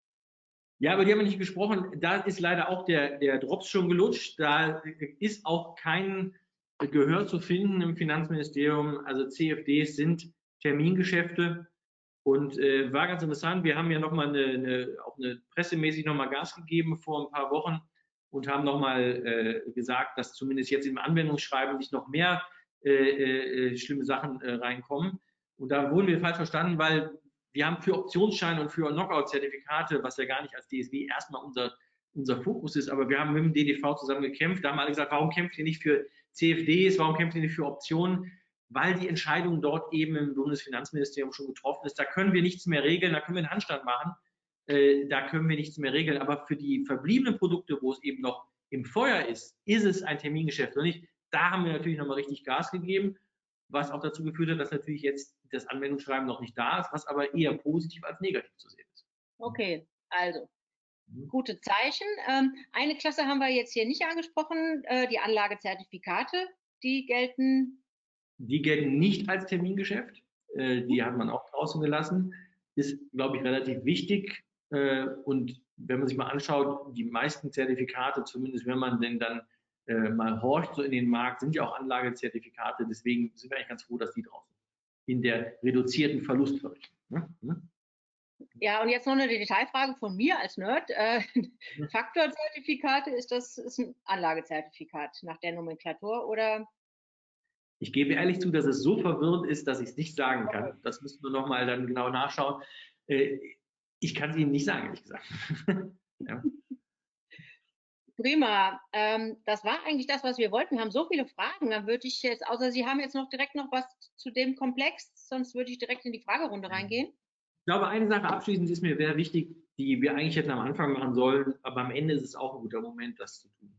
Ja, aber die haben wir nicht gesprochen. Da ist leider auch der, der Drops schon gelutscht. Da ist auch kein Gehör zu finden im Finanzministerium. Also C F Ds sind Termingeschäfte. Und äh, war ganz interessant, wir haben ja nochmal eine, eine, auch eine pressemäßig nochmal Gas gegeben vor ein paar Wochen und haben nochmal äh, gesagt, dass zumindest jetzt im Anwendungsschreiben nicht noch mehr äh, äh, schlimme Sachen äh, reinkommen. Und da wurden wir falsch verstanden, weil wir haben für Optionsscheine und für Knockout-Zertifikate, was ja gar nicht als D S W erstmal unser, unser Fokus ist, aber wir haben mit dem D D V zusammen gekämpft. Da haben alle gesagt, warum kämpft ihr nicht für C F Ds, warum kämpft ihr nicht für Optionen? Weil die Entscheidung dort eben im Bundesfinanzministerium schon getroffen ist. Da können wir nichts mehr regeln, da können wir einen Handstand machen, äh, da können wir nichts mehr regeln. Aber für die verbliebenen Produkte, wo es eben noch im Feuer ist, ist es ein Termingeschäft oder nicht. Da haben wir natürlich nochmal richtig Gas gegeben, was auch dazu geführt hat, dass natürlich jetzt das Anwendungsschreiben noch nicht da ist, was aber eher positiv als negativ zu sehen ist. Okay, also gute Zeichen. Ähm, eine Klasse haben wir jetzt hier nicht angesprochen, äh, die Anlagezertifikate, die gelten... Die gelten nicht als Termingeschäft, die hat man auch draußen gelassen, ist, glaube ich, relativ wichtig und wenn man sich mal anschaut, die meisten Zertifikate, zumindest wenn man denn dann mal horcht so in den Markt, sind ja auch Anlagezertifikate, deswegen sind wir eigentlich ganz froh, dass die draußen sind, in der reduzierten Verlustverrechnung. Ja, und jetzt noch eine Detailfrage von mir als Nerd. Faktorzertifikate, ist das ist ein Anlagezertifikat nach der Nomenklatur oder... Ich gebe ehrlich zu, dass es so verwirrend ist, dass ich es nicht sagen kann. Das müssen wir nochmal dann genau nachschauen. Ich kann es Ihnen nicht sagen, ehrlich gesagt. Ja. Prima. Das war eigentlich das, was wir wollten. Wir haben so viele Fragen. Dann würde ich jetzt, außer Sie haben jetzt noch direkt noch was zu dem Komplex, sonst würde ich direkt in die Fragerunde reingehen. Ich glaube, eine Sache abschließend ist mir sehr wichtig, die wir eigentlich hätten am Anfang machen sollen, aber am Ende ist es auch ein guter Moment, das zu tun.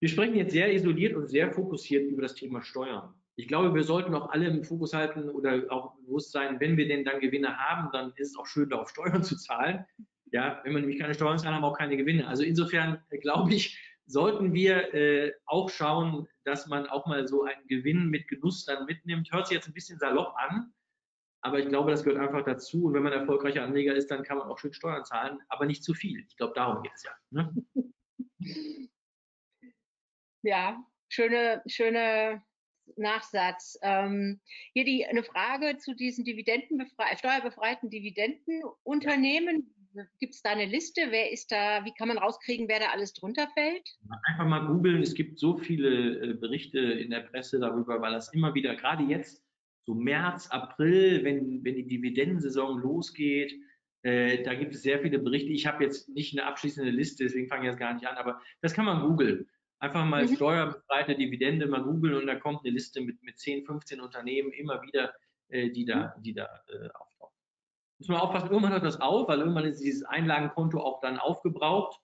Wir sprechen jetzt sehr isoliert und sehr fokussiert über das Thema Steuern. Ich glaube, wir sollten auch alle im Fokus halten oder auch bewusst sein, wenn wir denn dann Gewinne haben, dann ist es auch schön, darauf Steuern zu zahlen. Ja, wenn wir nämlich keine Steuern zahlen, haben wir auch keine Gewinne. Also insofern, glaube ich, sollten wir äh, auch schauen, dass man auch mal so einen Gewinn mit Genuss dann mitnimmt. Hört sich jetzt ein bisschen salopp an, aber ich glaube, das gehört einfach dazu. Und wenn man erfolgreicher Anleger ist, dann kann man auch schön Steuern zahlen, aber nicht zu viel. Ich glaube, darum geht es ja. Ne? Ja, schöne, schöne Nachsatz. Ähm, hier die, eine Frage zu diesen Dividendenbefrei- steuerbefreiten Dividendenunternehmen. Ja. Gibt es da eine Liste? Wer ist da? Wie kann man rauskriegen, wer da alles drunter fällt? Einfach mal googeln. Es gibt so viele Berichte in der Presse darüber, weil das immer wieder, gerade jetzt so März, April, wenn, wenn die Dividendensaison losgeht, äh, da gibt es sehr viele Berichte. Ich habe jetzt nicht eine abschließende Liste, deswegen fange ich jetzt gar nicht an, aber das kann man googeln. Einfach mal mhm. steuerbefreite Dividende mal googeln und da kommt eine Liste mit, mit zehn, fünfzehn Unternehmen immer wieder, äh, die da, die da äh, auftauchen. Muss man aufpassen, irgendwann hört das auf, weil irgendwann ist dieses Einlagenkonto auch dann aufgebraucht.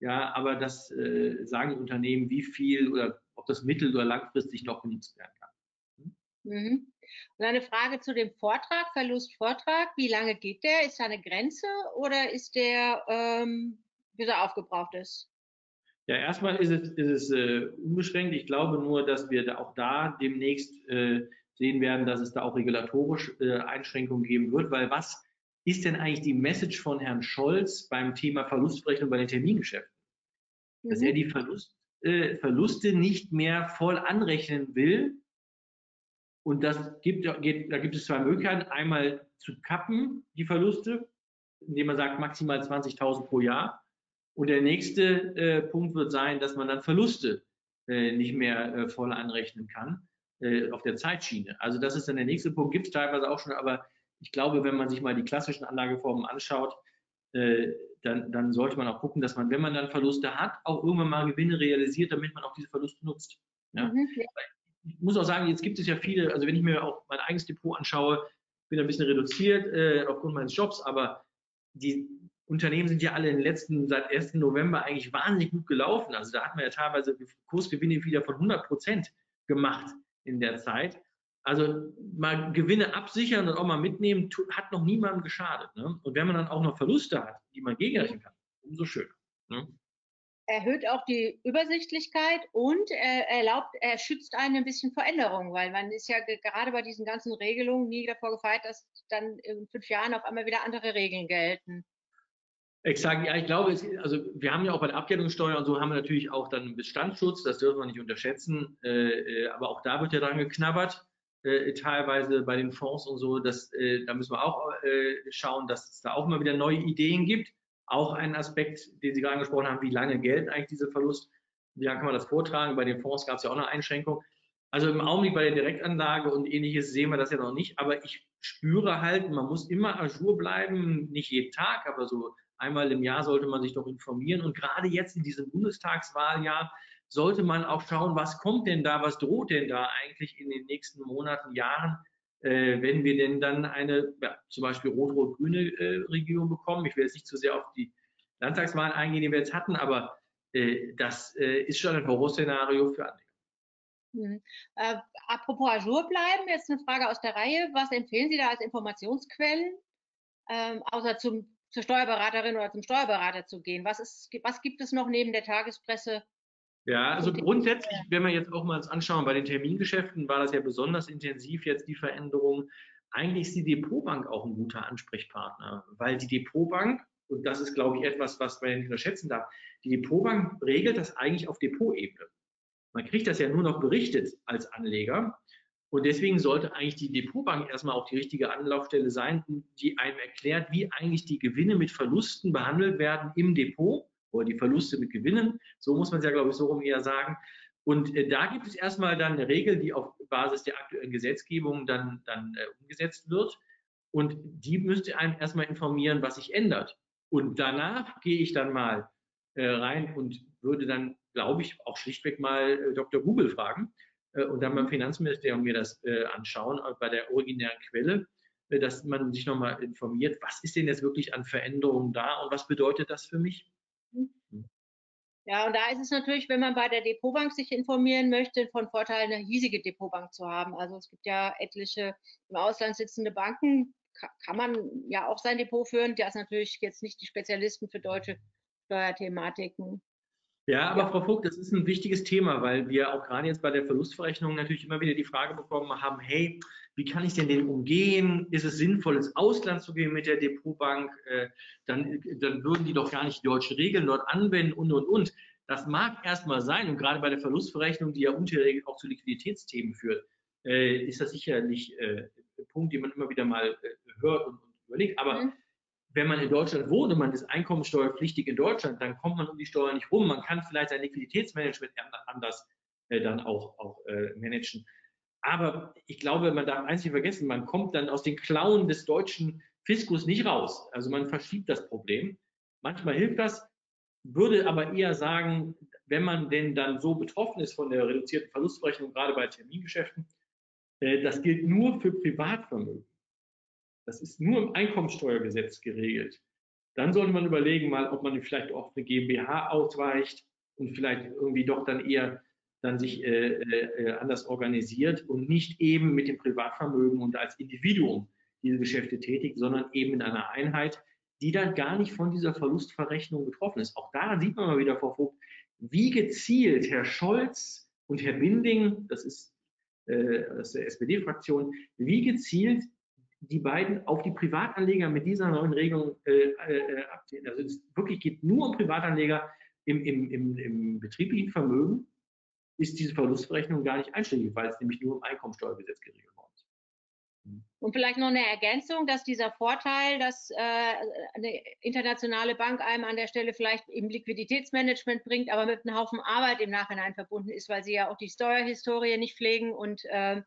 Ja, aber das äh, sagen Unternehmen, wie viel oder ob das mittel- oder langfristig noch genutzt werden kann. Mhm. Mhm. Und eine Frage zu dem Vortrag, Verlustvortrag. Wie lange geht der? Ist da eine Grenze oder ist der, ähm, bis er aufgebraucht ist? Ja, erstmal ist es, ist es äh, unbeschränkt. Ich glaube nur, dass wir da auch da demnächst äh, sehen werden, dass es da auch regulatorisch äh, Einschränkungen geben wird, weil was ist denn eigentlich die Message von Herrn Scholz beim Thema Verlustberechnung bei den Termingeschäften? Mhm. Dass er die Verlust, äh, Verluste nicht mehr voll anrechnen will. Und das gibt, geht, da gibt es zwei Möglichkeiten. Einmal zu kappen, die Verluste, indem man sagt maximal zwanzigtausend pro Jahr. Und der nächste äh, Punkt wird sein, dass man dann Verluste äh, nicht mehr äh, voll anrechnen kann äh, auf der Zeitschiene. Also das ist dann der nächste Punkt, gibt es teilweise auch schon, aber ich glaube, wenn man sich mal die klassischen Anlageformen anschaut, äh, dann, dann sollte man auch gucken, dass man, wenn man dann Verluste hat, auch irgendwann mal Gewinne realisiert, damit man auch diese Verluste nutzt. Ja? Mhm. Ich muss auch sagen, jetzt gibt es ja viele, also wenn ich mir auch mein eigenes Depot anschaue, bin ein bisschen reduziert äh, aufgrund meines Jobs, aber die Unternehmen sind ja alle in den letzten, seit ersten November eigentlich wahnsinnig gut gelaufen. Also da hat man ja teilweise Kursgewinne wieder von hundert Prozent gemacht in der Zeit. Also mal Gewinne absichern und auch mal mitnehmen, hat noch niemandem geschadet. Ne? Und wenn man dann auch noch Verluste hat, die man gegenrechnen kann, umso schöner. Ne? Erhöht auch die Übersichtlichkeit und erlaubt, er schützt einen ein bisschen vor Änderungen, weil man ist ja gerade bei diesen ganzen Regelungen nie davor gefeit, dass dann in fünf Jahren auf einmal wieder andere Regeln gelten. Exakt, ja, ich glaube, es, also wir haben ja auch bei der Abgeltungssteuer und so haben wir natürlich auch dann einen Bestandsschutz, das dürfen wir nicht unterschätzen, äh, aber auch da wird ja dran geknabbert, äh, teilweise bei den Fonds und so, dass, äh, da müssen wir auch äh, schauen, dass es da auch mal wieder neue Ideen gibt, auch ein Aspekt, den Sie gerade angesprochen haben, wie lange gelten eigentlich diese Verlust, wie lange kann man das vortragen, bei den Fonds gab es ja auch eine Einschränkung, also im Augenblick bei der Direktanlage und ähnliches sehen wir das ja noch nicht, aber ich spüre halt, man muss immer à jour bleiben, nicht jeden Tag, aber so einmal im Jahr sollte man sich doch informieren und gerade jetzt in diesem Bundestagswahljahr sollte man auch schauen, was kommt denn da, was droht denn da eigentlich in den nächsten Monaten, Jahren, äh, wenn wir denn dann eine, ja, zum Beispiel rot-rot-grüne äh, Regierung bekommen. Ich will jetzt nicht zu sehr auf die Landtagswahlen eingehen, die wir jetzt hatten, aber äh, das äh, ist schon ein Horrorszenario für Anleger. Mhm. Äh, apropos à jour bleiben, jetzt eine Frage aus der Reihe. Was empfehlen Sie da als Informationsquellen, äh, außer zum zur Steuerberaterin oder zum Steuerberater zu gehen. Was, ist, was gibt es noch neben der Tagespresse? Ja, also grundsätzlich, wenn wir jetzt auch mal uns anschauen, bei den Termingeschäften war das ja besonders intensiv jetzt die Veränderung. Eigentlich ist die Depotbank auch ein guter Ansprechpartner, weil die Depotbank, und das ist, glaube ich, etwas, was man nicht unterschätzen darf, die Depotbank regelt das eigentlich auf Depotebene. Man kriegt das ja nur noch berichtet als Anleger. Und deswegen sollte eigentlich die Depotbank erstmal auch die richtige Anlaufstelle sein, die einem erklärt, wie eigentlich die Gewinne mit Verlusten behandelt werden im Depot oder die Verluste mit Gewinnen. So muss man es ja, glaube ich, so rum eher sagen. Und äh, da gibt es erstmal dann eine Regel, die auf Basis der aktuellen Gesetzgebung dann, dann äh, umgesetzt wird. Und die müsste einem erstmal informieren, was sich ändert. Und danach gehe ich dann mal äh, rein und würde dann, glaube ich, auch schlichtweg mal äh, Doktor Google fragen. Und dann beim Finanzministerium mir das äh, anschauen, bei der originären Quelle, äh, dass man sich nochmal informiert, was ist denn jetzt wirklich an Veränderungen da und was bedeutet das für mich? Ja, und da ist es natürlich, wenn man bei der Depotbank sich informieren möchte, von Vorteil, eine hiesige Depotbank zu haben. Also es gibt ja etliche im Ausland sitzende Banken, kann man ja auch sein Depot führen. Da ist natürlich jetzt nicht die Spezialisten für deutsche Steuerthematiken. Ja, aber Frau Vogt, das ist ein wichtiges Thema, weil wir auch gerade jetzt bei der Verlustverrechnung natürlich immer wieder die Frage bekommen haben, hey, wie kann ich denn den umgehen? Ist es sinnvoll, ins Ausland zu gehen mit der Depotbank? Dann, dann würden die doch gar nicht die deutschen Regeln dort anwenden und, und, und. Das mag erstmal sein und gerade bei der Verlustverrechnung, die ja unterregelt auch zu Liquiditätsthemen führt, ist das sicherlich ein Punkt, den man immer wieder mal hört und überlegt, aber mhm. Wenn man in Deutschland wohnt und man ist einkommensteuerpflichtig in Deutschland, dann kommt man um die Steuer nicht rum. Man kann vielleicht sein Liquiditätsmanagement anders äh, dann auch, auch äh, managen. Aber ich glaube, man darf eins nicht vergessen, man kommt dann aus den Klauen des deutschen Fiskus nicht raus. Also man verschiebt das Problem. Manchmal hilft das, würde aber eher sagen, wenn man denn dann so betroffen ist von der reduzierten Verlustrechnung, gerade bei Termingeschäften, das gilt nur für Privatvermögen. Das ist nur im Einkommensteuergesetz geregelt. Dann sollte man überlegen, mal, ob man vielleicht auch eine GmbH ausweicht und vielleicht irgendwie doch dann eher dann sich äh, äh, anders organisiert und nicht eben mit dem Privatvermögen und als Individuum diese Geschäfte tätigt, sondern eben in einer Einheit, die dann gar nicht von dieser Verlustverrechnung betroffen ist. Auch daran sieht man mal wieder, Frau Vogt, wie gezielt Herr Scholz und Herr Winding, das ist äh, aus der S P D-Fraktion, wie gezielt die beiden auf die Privatanleger mit dieser neuen Regelung äh, äh, abzielen. Also es wirklich geht nur um Privatanleger. Im, im, im, im betrieblichen Vermögen ist diese Verlustverrechnung gar nicht einschlägig, weil es nämlich nur im Einkommensteuergesetz geregelt worden ist. Und vielleicht noch eine Ergänzung, dass dieser Vorteil, dass äh, eine internationale Bank einem an der Stelle vielleicht im Liquiditätsmanagement bringt, aber mit einem Haufen Arbeit im Nachhinein verbunden ist, weil sie ja auch die Steuerhistorie nicht pflegen und äh,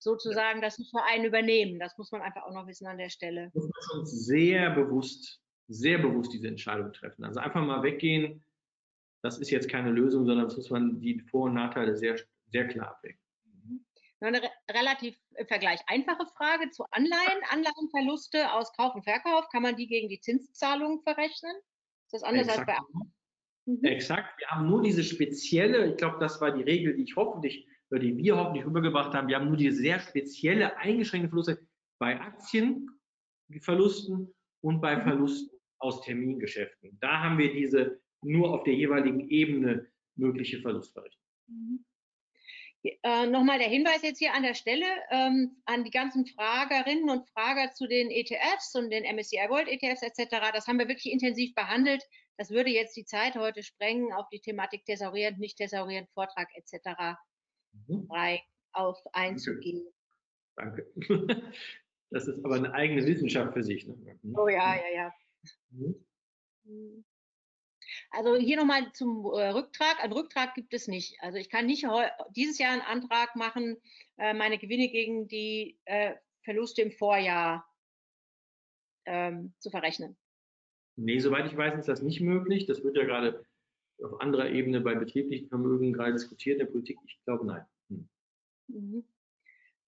sozusagen das nicht für einen übernehmen. Das muss man einfach auch noch wissen an der Stelle. Muss man schon sehr bewusst, sehr bewusst diese Entscheidung treffen. Also einfach mal weggehen. Das ist jetzt keine Lösung, sondern das muss man die Vor- und Nachteile sehr, sehr klar abwägen. Eine re relativ im Vergleich einfache Frage zu Anleihen. Anleihenverluste aus Kauf und Verkauf, kann man die gegen die Zinszahlungen verrechnen? Ist das anders Exakt. als bei anderen? Mhm. Exakt. Wir haben nur diese spezielle, ich glaube, das war die Regel, die ich hoffentlich, oder die wir hoffentlich rübergebracht haben. Wir haben nur diese sehr spezielle, eingeschränkte Verluste bei Aktienverlusten und bei Verlusten aus Termingeschäften. Da haben wir diese nur auf der jeweiligen Ebene mögliche Verlustverrechnung. Mhm. Äh, Nochmal der Hinweis jetzt hier an der Stelle ähm, an die ganzen Fragerinnen und Frager zu den E T Fs und den M S C I World E T Fs et cetera. Das haben wir wirklich intensiv behandelt. Das würde jetzt die Zeit heute sprengen auf die Thematik thesaurierend, nicht thesaurierend, Vortrag et cetera. Mhm. Frei auf einzugehen. Danke. Danke. Das ist aber eine eigene Wissenschaft für sich. Ne? Oh ja, ja, ja. Mhm. Also hier nochmal zum äh, Rücktrag. Einen Rücktrag gibt es nicht. Also ich kann nicht dieses Jahr einen Antrag machen, äh, meine Gewinne gegen die äh, Verluste im Vorjahr ähm, zu verrechnen. Nee, soweit ich weiß, ist das nicht möglich. Das wird ja gerade auf anderer Ebene bei betrieblichen Vermögen gerade diskutiert in der Politik. Ich glaube, nein. Hm. Mhm.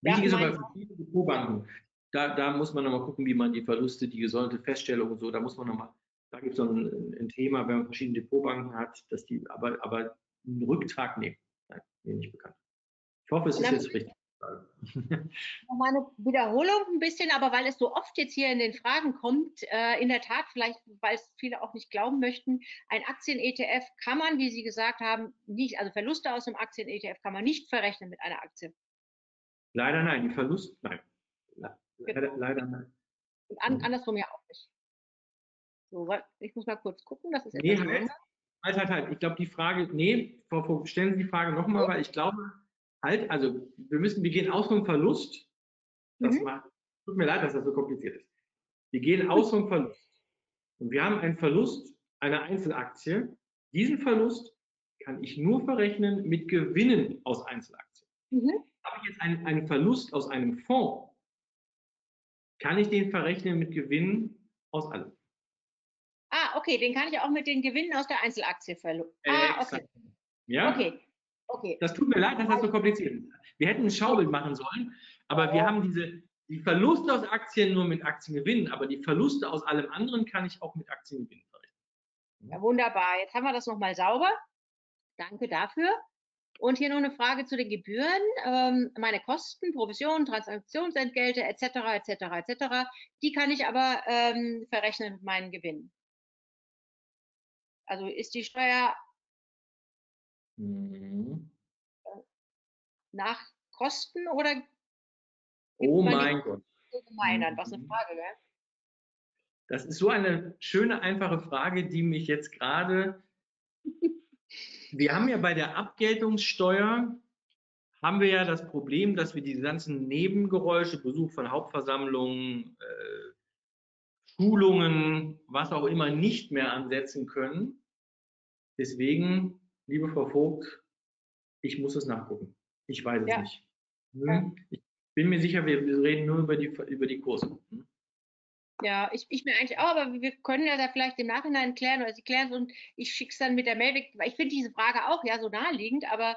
Wichtig ist aber für viele Depotbanken. Da, da muss man nochmal gucken, wie man die Verluste, die gesonderte Feststellung und so, da muss man nochmal. Da gibt es so ein, ein Thema, wenn man verschiedene Depotbanken hat, dass die aber, aber einen Rücktrag nehmen. Nein, mir nicht bekannt. Ich hoffe, es ist jetzt richtig. Nochmal eine Wiederholung ein bisschen, aber weil es so oft jetzt hier in den Fragen kommt, äh, in der Tat, vielleicht, weil es viele auch nicht glauben möchten, ein Aktien-E T F kann man, wie Sie gesagt haben, nicht, also Verluste aus dem Aktien-E T F kann man nicht verrechnen mit einer Aktie. Leider nein, die Verlust, nein. Le genau. Leider, leider nein. Und an, andersrum ja auch nicht. So, ich muss mal kurz gucken, das ist nee, etwas halt, halt, halt, halt. Ich glaube, die Frage, nee, stellen Sie die Frage nochmal, okay. Weil ich glaube, halt, also wir müssen, wir gehen aus vom Verlust. Das mhm. macht, tut mir leid, dass das so kompliziert ist. Wir gehen aus vom Verlust. Und wir haben einen Verlust einer Einzelaktie. Diesen Verlust kann ich nur verrechnen mit Gewinnen aus Einzelaktien. Mhm. Habe ich jetzt einen, einen Verlust aus einem Fonds, kann ich den verrechnen mit Gewinnen aus allem. Ah, okay, den kann ich auch mit den Gewinnen aus der Einzelaktie verloren. Ah, okay. Ja? Okay. Okay. Das tut mir leid, dass das so kompliziert ist. Wir hätten ein Schaubild machen sollen, aber oh. wir haben diese, die Verluste aus Aktien nur mit Aktiengewinnen, aber die Verluste aus allem anderen kann ich auch mit Aktiengewinnen verrechnen. Ja, wunderbar. Jetzt haben wir das nochmal sauber. Danke dafür. Und hier noch eine Frage zu den Gebühren. Ähm, meine Kosten, Provisionen, Transaktionsentgelte et cetera et cetera et cetera. Die kann ich aber ähm, verrechnen mit meinen Gewinnen. Also ist die Steuer mhm. nach Kosten oder? Oh mein Gott. Mhm. Was eine Frage, gell? Das ist so eine schöne, einfache Frage, die mich jetzt gerade. Wir haben ja bei der Abgeltungssteuer haben wir ja das Problem, dass wir diese ganzen Nebengeräusche, Besuch von Hauptversammlungen, äh, Schulungen, was auch immer, nicht mehr ansetzen können. Deswegen, liebe Frau Vogt, ich muss es nachgucken. Ich weiß es ja. nicht. Hm. Ich bin mir sicher, wir reden nur über die, über die Kurse. Hm. Ja, ich, ich mir eigentlich auch, aber wir können ja da vielleicht im Nachhinein klären oder Sie klären es und ich schicke es dann mit der Mail weg, weil ich finde diese Frage auch ja so naheliegend, aber...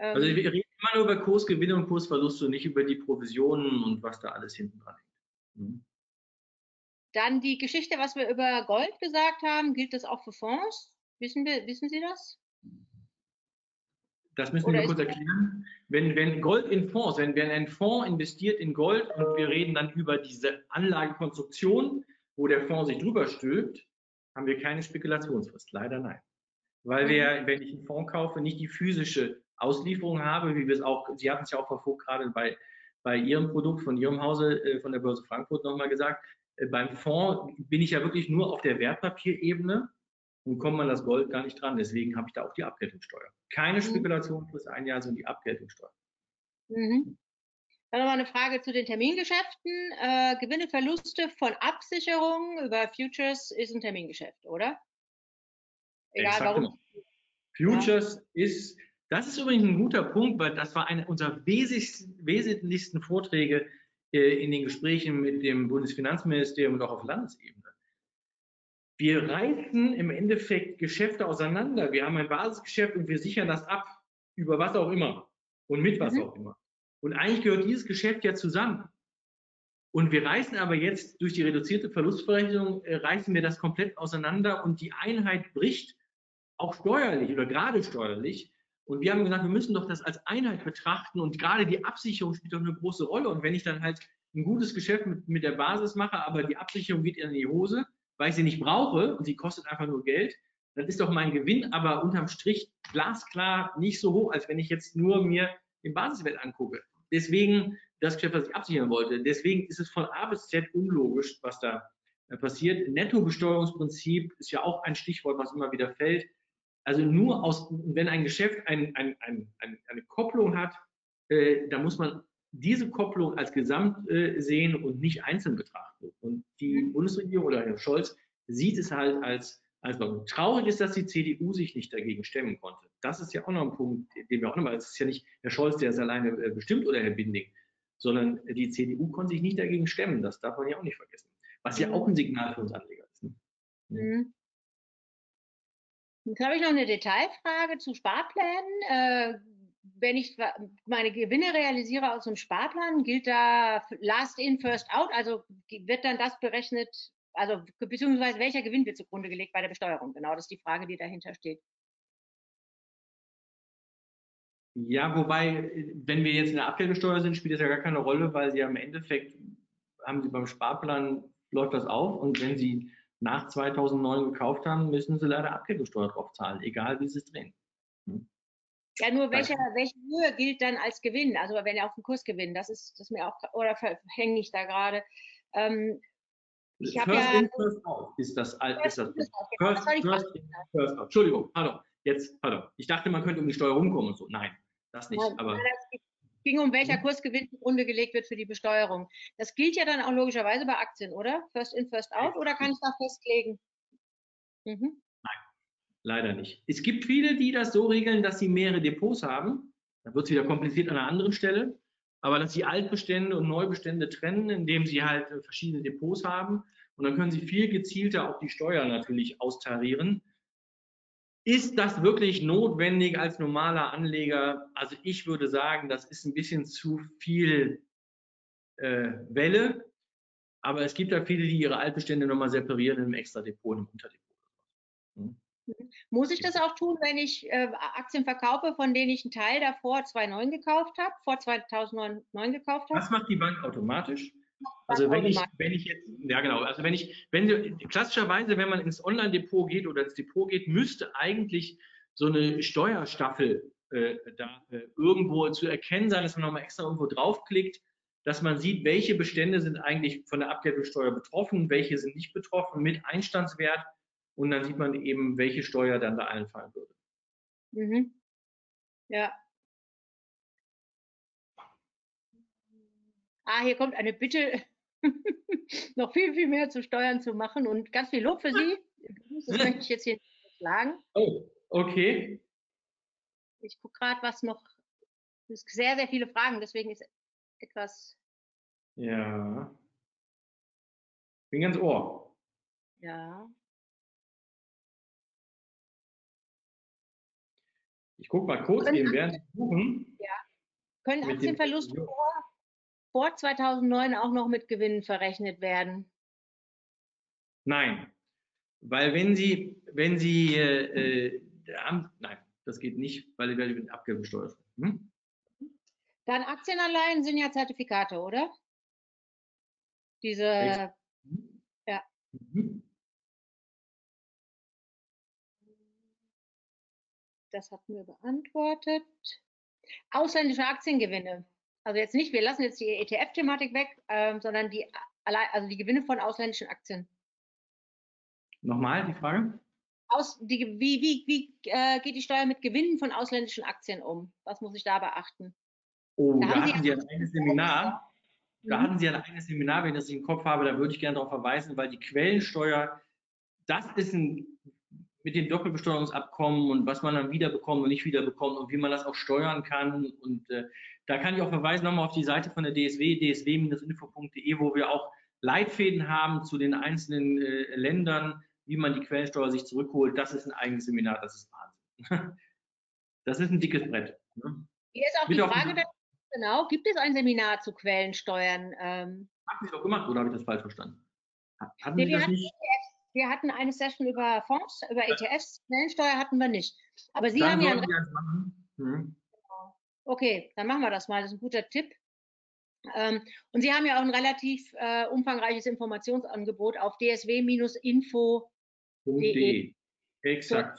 Ähm, also wir reden immer nur über Kursgewinne und Kursverluste und nicht über die Provisionen und was da alles hinten dran hängt. Mhm. Dann die Geschichte, was wir über Gold gesagt haben, gilt das auch für Fonds? Wissen wir, wissen Sie das? Das müssen wir kurz erklären. Wenn, wenn Gold in Fonds, wenn, wenn ein Fonds investiert in Gold und wir reden dann über diese Anlagekonstruktion, wo der Fonds sich drüber stülpt, haben wir keine Spekulationsfrist. Leider nein. Weil wir, wenn ich einen Fonds kaufe, nicht die physische Auslieferung habe, wie wir es auch, Sie hatten es ja auch vor Vogt gerade bei, bei Ihrem Produkt von Ihrem Hause, äh, von der Börse Frankfurt nochmal gesagt, äh, beim Fonds bin ich ja wirklich nur auf der Wertpapierebene. Und kommt man das Gold gar nicht dran. Deswegen habe ich da auch die Abgeltungssteuer. Keine Spekulation plus ein Jahr, sondern die Abgeltungssteuer. Mhm. Dann nochmal eine Frage zu den Termingeschäften. Äh, Gewinne, Verluste von Absicherungen über Futures ist ein Termingeschäft, oder? Egal Exakt warum. Genau. Futures ja. ist, das ist übrigens ein guter Punkt, weil das war einer unserer wesentlichsten Vorträge äh, in den Gesprächen mit dem Bundesfinanzministerium und auch auf Landesebene. Wir reißen im Endeffekt Geschäfte auseinander. Wir haben ein Basisgeschäft und wir sichern das ab, über was auch immer und mit was mhm. auch immer. Und eigentlich gehört dieses Geschäft ja zusammen. Und wir reißen aber jetzt durch die reduzierte Verlustverrechnung, äh, reißen wir das komplett auseinander und die Einheit bricht, auch steuerlich oder gerade steuerlich. Und wir haben gesagt, wir müssen doch das als Einheit betrachten und gerade die Absicherung spielt doch eine große Rolle. Und wenn ich dann halt ein gutes Geschäft mit, mit der Basis mache, aber die Absicherung geht in die Hose, weil ich sie nicht brauche und sie kostet einfach nur Geld, dann ist doch mein Gewinn aber unterm Strich glasklar nicht so hoch, als wenn ich jetzt nur mir den Basiswert angucke. Deswegen, das Geschäft, was ich absichern wollte, deswegen ist es von A bis Z unlogisch, was da passiert. Nettobesteuerungsprinzip ist ja auch ein Stichwort, was immer wieder fällt. Also nur aus, wenn ein Geschäft ein, ein, ein, ein, eine Kopplung hat, äh, da muss man diese Kopplung als Gesamt äh, sehen und nicht einzeln betrachten. Und die Bundesregierung oder Herr Scholz sieht es halt als, als traurig ist, dass die C D U sich nicht dagegen stemmen konnte. Das ist ja auch noch ein Punkt, den wir auch nochmal, es ist ja nicht Herr Scholz, der es alleine äh, bestimmt oder Herr Binding, sondern die C D U konnte sich nicht dagegen stemmen. Das darf man ja auch nicht vergessen. Was ja auch ein Signal für uns Anleger ist. Ne? Mhm. Jetzt habe ich noch eine Detailfrage zu Sparplänen. Äh, Wenn ich meine Gewinne realisiere aus einem Sparplan, gilt da last in, first out, also wird dann das berechnet, also beziehungsweise welcher Gewinn wird zugrunde gelegt bei der Besteuerung? Genau, das ist die Frage, die dahinter steht. Ja, wobei, wenn wir jetzt in der Abgeltungssteuer sind, spielt das ja gar keine Rolle, weil Sie am Endeffekt, haben Sie beim Sparplan, läuft das auf und wenn Sie nach zweitausendneun gekauft haben, müssen Sie leider Abgeltungssteuer drauf zahlen, egal wie Sie es drehen. Hm? Ja, nur welche, welche Höhe gilt dann als Gewinn? Also wenn er auf den Kurs gewinnt, das ist, das ist mir auch, oder hänge ich da gerade? Ähm, ich habe ja... In, first out ist das... First, ist das, first, first, first, first in, first out. Entschuldigung, pardon. Jetzt, pardon. Ich dachte, man könnte um die Steuer rumkommen und so. Nein, das nicht. Nein, aber es ging um welcher Kursgewinn zugrunde gelegt wird für die Besteuerung. Das gilt ja dann auch logischerweise bei Aktien, oder? First in, first out? Oder kann ich da festlegen? Mhm. Leider nicht. Es gibt viele, die das so regeln, dass sie mehrere Depots haben. Da wird es wieder kompliziert an einer anderen Stelle. Aber dass sie Altbestände und Neubestände trennen, indem sie halt verschiedene Depots haben. Und dann können sie viel gezielter auch die Steuer natürlich austarieren. Ist das wirklich notwendig als normaler Anleger? Also ich würde sagen, das ist ein bisschen zu viel äh, Welle. Aber es gibt ja viele, die ihre Altbestände nochmal separieren im extra Depot, im Unterdepot. Hm? Muss ich das auch tun, wenn ich äh, Aktien verkaufe, von denen ich einen Teil davor zweitausendneun gekauft habe, vor zweitausendneun gekauft habe? Das macht die Bank automatisch. Also wenn ich, wenn ich jetzt, ja genau, also wenn ich, wenn klassischerweise, wenn man ins Online-Depot geht oder ins Depot geht, müsste eigentlich so eine Steuerstaffel äh, da äh, irgendwo zu erkennen sein, dass man nochmal extra irgendwo draufklickt, dass man sieht, welche Bestände sind eigentlich von der Abgeltungssteuer betroffen, welche sind nicht betroffen, mit Einstandswert. Und dann sieht man eben, welche Steuer dann da einfallen würde. Mhm. Ja. Ah, hier kommt eine Bitte, noch viel, viel mehr zu Steuern zu machen und ganz viel Lob für Sie. Das möchte ich jetzt hier nicht sagen. Oh, okay. Ich gucke gerade, was noch Es sind sehr, sehr viele Fragen, deswegen ist etwas... Ja. Bin ganz Ohr. Ja. Ich gucke mal kurz eben, während Sie suchen. Ja. Können Aktienverluste vor, vor zweitausendneun auch noch mit Gewinnen verrechnet werden? Nein, weil wenn Sie, wenn Sie, äh, äh, nein, das geht nicht, weil Sie werden mit Abgabensteuer steuern. Hm? Dann Aktienanleihen sind ja Zertifikate, oder? Diese, Echt? Ja. Mhm. Das hatten wir beantwortet. Ausländische Aktiengewinne. Also jetzt nicht, wir lassen jetzt die E T F-Thematik weg, ähm, sondern die, also die Gewinne von ausländischen Aktien. Nochmal die Frage? Aus, die, wie wie, wie äh, geht die Steuer mit Gewinnen von ausländischen Aktien um? Was muss ich da beachten? Oh, da, da hatten Sie ein eigenes Seminar. Da hatten Sie ein eigenes Seminar, wenn ich das im Kopf habe, da würde ich gerne darauf verweisen, weil die Quellensteuer, das ist ein, mit dem Doppelbesteuerungsabkommen und was man dann wiederbekommt und nicht wiederbekommt und wie man das auch steuern kann. Und äh, da kann ich auch verweisen nochmal auf die Seite von der D S W, d s w minus info punkt d e, wo wir auch Leitfäden haben zu den einzelnen äh, Ländern, wie man die Quellensteuer sich zurückholt. Das ist ein eigenes Seminar, das ist Wahnsinn. Das ist ein dickes Brett. Ne? Hier ist auch mit die Frage, auch genau, gibt es ein Seminar zu Quellensteuern? Ähm, Haben Sie das auch gemacht oder habe ich das falsch verstanden? Hatten nee, wir, das hatten nicht? wir hatten eine Session über Fonds, über E T Fs, Quellensteuer hatten wir nicht. Aber Sie dann haben ja einen wir machen. Hm. Okay, dann machen wir das mal, das ist ein guter Tipp. Ähm, und Sie haben ja auch ein relativ äh, umfangreiches Informationsangebot auf d s w minus info punkt d e. Exakt.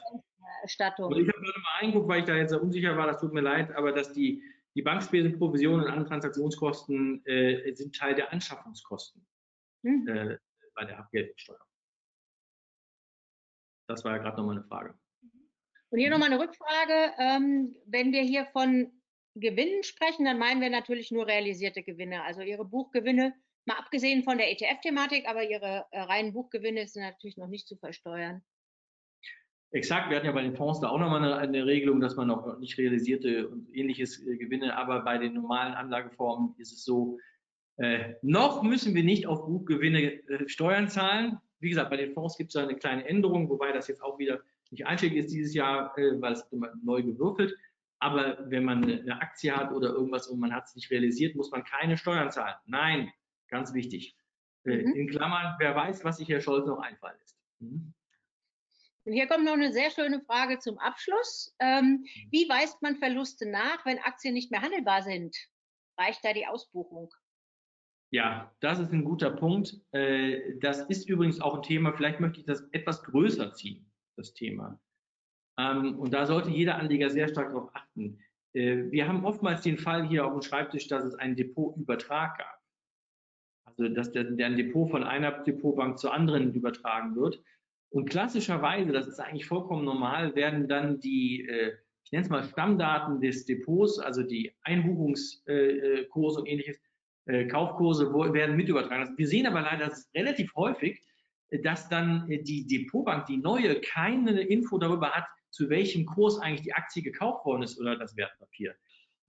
Erstattung. Und ich habe gerade mal eingeguckt, weil ich da jetzt unsicher war, das tut mir leid, aber dass die Die Bankspesen-Provisionen und andere Transaktionskosten äh, sind Teil der Anschaffungskosten hm. äh, bei der Abgeltungssteuer. Das war ja gerade nochmal eine Frage. Und hier nochmal eine Rückfrage. Ähm, wenn wir hier von Gewinnen sprechen, dann meinen wir natürlich nur realisierte Gewinne. Also Ihre Buchgewinne, mal abgesehen von der E T F-Thematik, aber Ihre äh, reinen Buchgewinne sind natürlich noch nicht zu versteuern. Exakt, wir hatten ja bei den Fonds da auch nochmal eine, eine Regelung, dass man noch nicht realisierte und ähnliches äh, Gewinne, aber bei den normalen Anlageformen ist es so, äh, noch müssen wir nicht auf Buchgewinne äh, Steuern zahlen. Wie gesagt, bei den Fonds gibt es da eine kleine Änderung, wobei das jetzt auch wieder nicht einschlägig ist dieses Jahr, äh, weil es immer neu gewürfelt. Aber wenn man eine Aktie hat oder irgendwas und man hat es nicht realisiert, muss man keine Steuern zahlen. Nein, ganz wichtig. Äh, mhm. In Klammern, wer weiß, was sich Herr Scholz noch einfallen lässt. Mhm. Und hier kommt noch eine sehr schöne Frage zum Abschluss. Ähm, wie weist man Verluste nach, wenn Aktien nicht mehr handelbar sind? Reicht da die Ausbuchung? Ja, das ist ein guter Punkt. Äh, das ist übrigens auch ein Thema, vielleicht möchte ich das etwas größer ziehen, das Thema. Ähm, und da sollte jeder Anleger sehr stark darauf achten. Äh, wir haben oftmals den Fall hier auf dem Schreibtisch, dass es einen Depotübertrag gab. Also, dass der, der ein Depot von einer Depotbank zur anderen übertragen wird. Und klassischerweise, das ist eigentlich vollkommen normal, werden dann die, ich nenne es mal Stammdaten des Depots, also die Einbuchungskurse und ähnliches, Kaufkurse werden mit übertragen. Wir sehen aber leider das ist relativ häufig, dass dann die Depotbank, die neue, keine Info darüber hat, zu welchem Kurs eigentlich die Aktie gekauft worden ist oder das Wertpapier.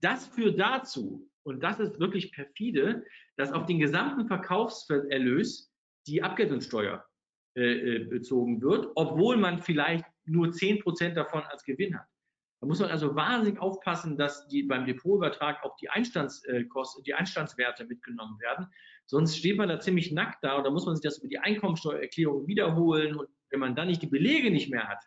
Das führt dazu, und das ist wirklich perfide, dass auf den gesamten Verkaufserlös die Abgeltungssteuer bezogen wird, obwohl man vielleicht nur zehn Prozent davon als Gewinn hat. Da muss man also wahnsinnig aufpassen, dass die beim Depotübertrag auch die Einstandskosten, die Einstandswerte mitgenommen werden. Sonst steht man da ziemlich nackt da und da muss man sich das über die Einkommensteuererklärung wiederholen und wenn man dann nicht die Belege nicht mehr hat,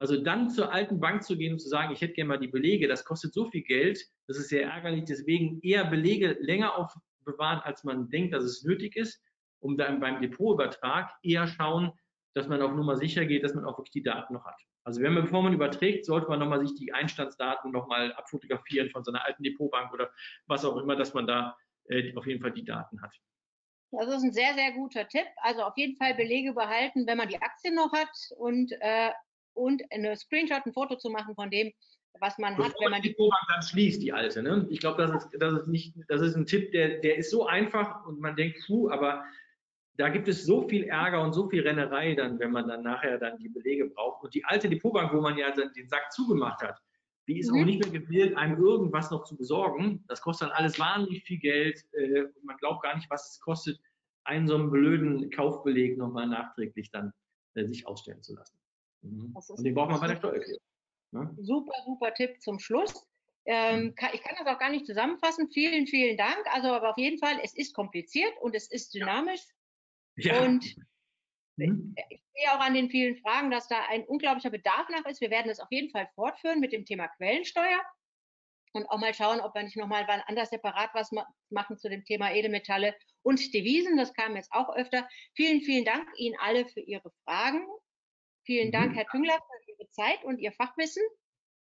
also dann zur alten Bank zu gehen und zu sagen, ich hätte gerne mal die Belege, das kostet so viel Geld, das ist sehr ärgerlich, deswegen eher Belege länger aufbewahren, als man denkt, dass es nötig ist, um dann beim Depotübertrag eher schauen, dass man auf Nummer sicher geht, dass man auch wirklich die Daten noch hat. Also wenn man, bevor man überträgt, sollte man nochmal sich die Einstandsdaten nochmal abfotografieren von seiner alten Depotbank oder was auch immer, dass man da äh, auf jeden Fall die Daten hat. Das ist ein sehr, sehr guter Tipp. Also auf jeden Fall Belege behalten, wenn man die Aktien noch hat und, äh, und eine Screenshot, ein Foto zu machen von dem, was man Bevor hat, wenn man die Depotbank dann schließt, die alte. Ne? Ich glaube, das ist, das ist nicht, das ist ein Tipp, der, der ist so einfach und man denkt, puh, aber da gibt es so viel Ärger und so viel Rennerei dann, wenn man dann nachher dann die Belege braucht. Und die alte Depotbank, wo man ja den Sack zugemacht hat, die ist mhm. auch nicht mehr gewillt, einem irgendwas noch zu besorgen. Das kostet dann alles wahnsinnig viel Geld. Äh, man glaubt gar nicht, was es kostet, einen so einen blöden Kaufbeleg nochmal nachträglich dann äh, sich ausstellen zu lassen. Mhm. Und den braucht man bei der Steuererklärung. Ne? Super, super Tipp zum Schluss. Ähm, kann, ich kann das auch gar nicht zusammenfassen. Vielen, vielen Dank. Also, aber auf jeden Fall, es ist kompliziert und es ist dynamisch. Ja. Und mhm. ich sehe auch an den vielen Fragen, dass da ein unglaublicher Bedarf nach ist. Wir werden es auf jeden Fall fortführen mit dem Thema Quellensteuer und auch mal schauen, ob wir nicht nochmal wann anders separat was ma machen zu dem Thema Edelmetalle und Devisen. Das kam jetzt auch öfter. Vielen, vielen Dank Ihnen alle für Ihre Fragen. Vielen mhm. Dank, Herr Tüngler, für Ihre Zeit und Ihr Fachwissen.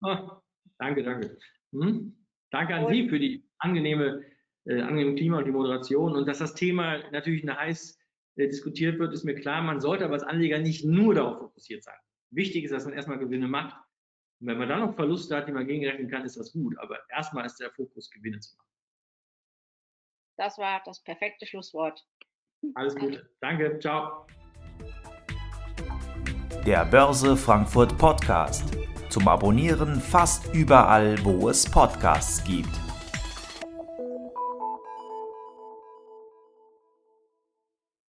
Oh, danke, danke. Hm. Danke an und Sie für die angenehme, äh, angenehme Klima und die Moderation. Und dass das Thema natürlich heiß äh, diskutiert wird, ist mir klar. Man sollte aber als Anleger nicht nur darauf fokussiert sein. Wichtig ist, dass man erstmal Gewinne macht. Und wenn man dann noch Verluste hat, die man gegenrechnen kann, ist das gut. Aber erstmal ist der Fokus, Gewinne zu machen. Das war das perfekte Schlusswort. Alles Gute. Danke. Ciao. Der Börse Frankfurt Podcast. Zum Abonnieren fast überall, wo es Podcasts gibt.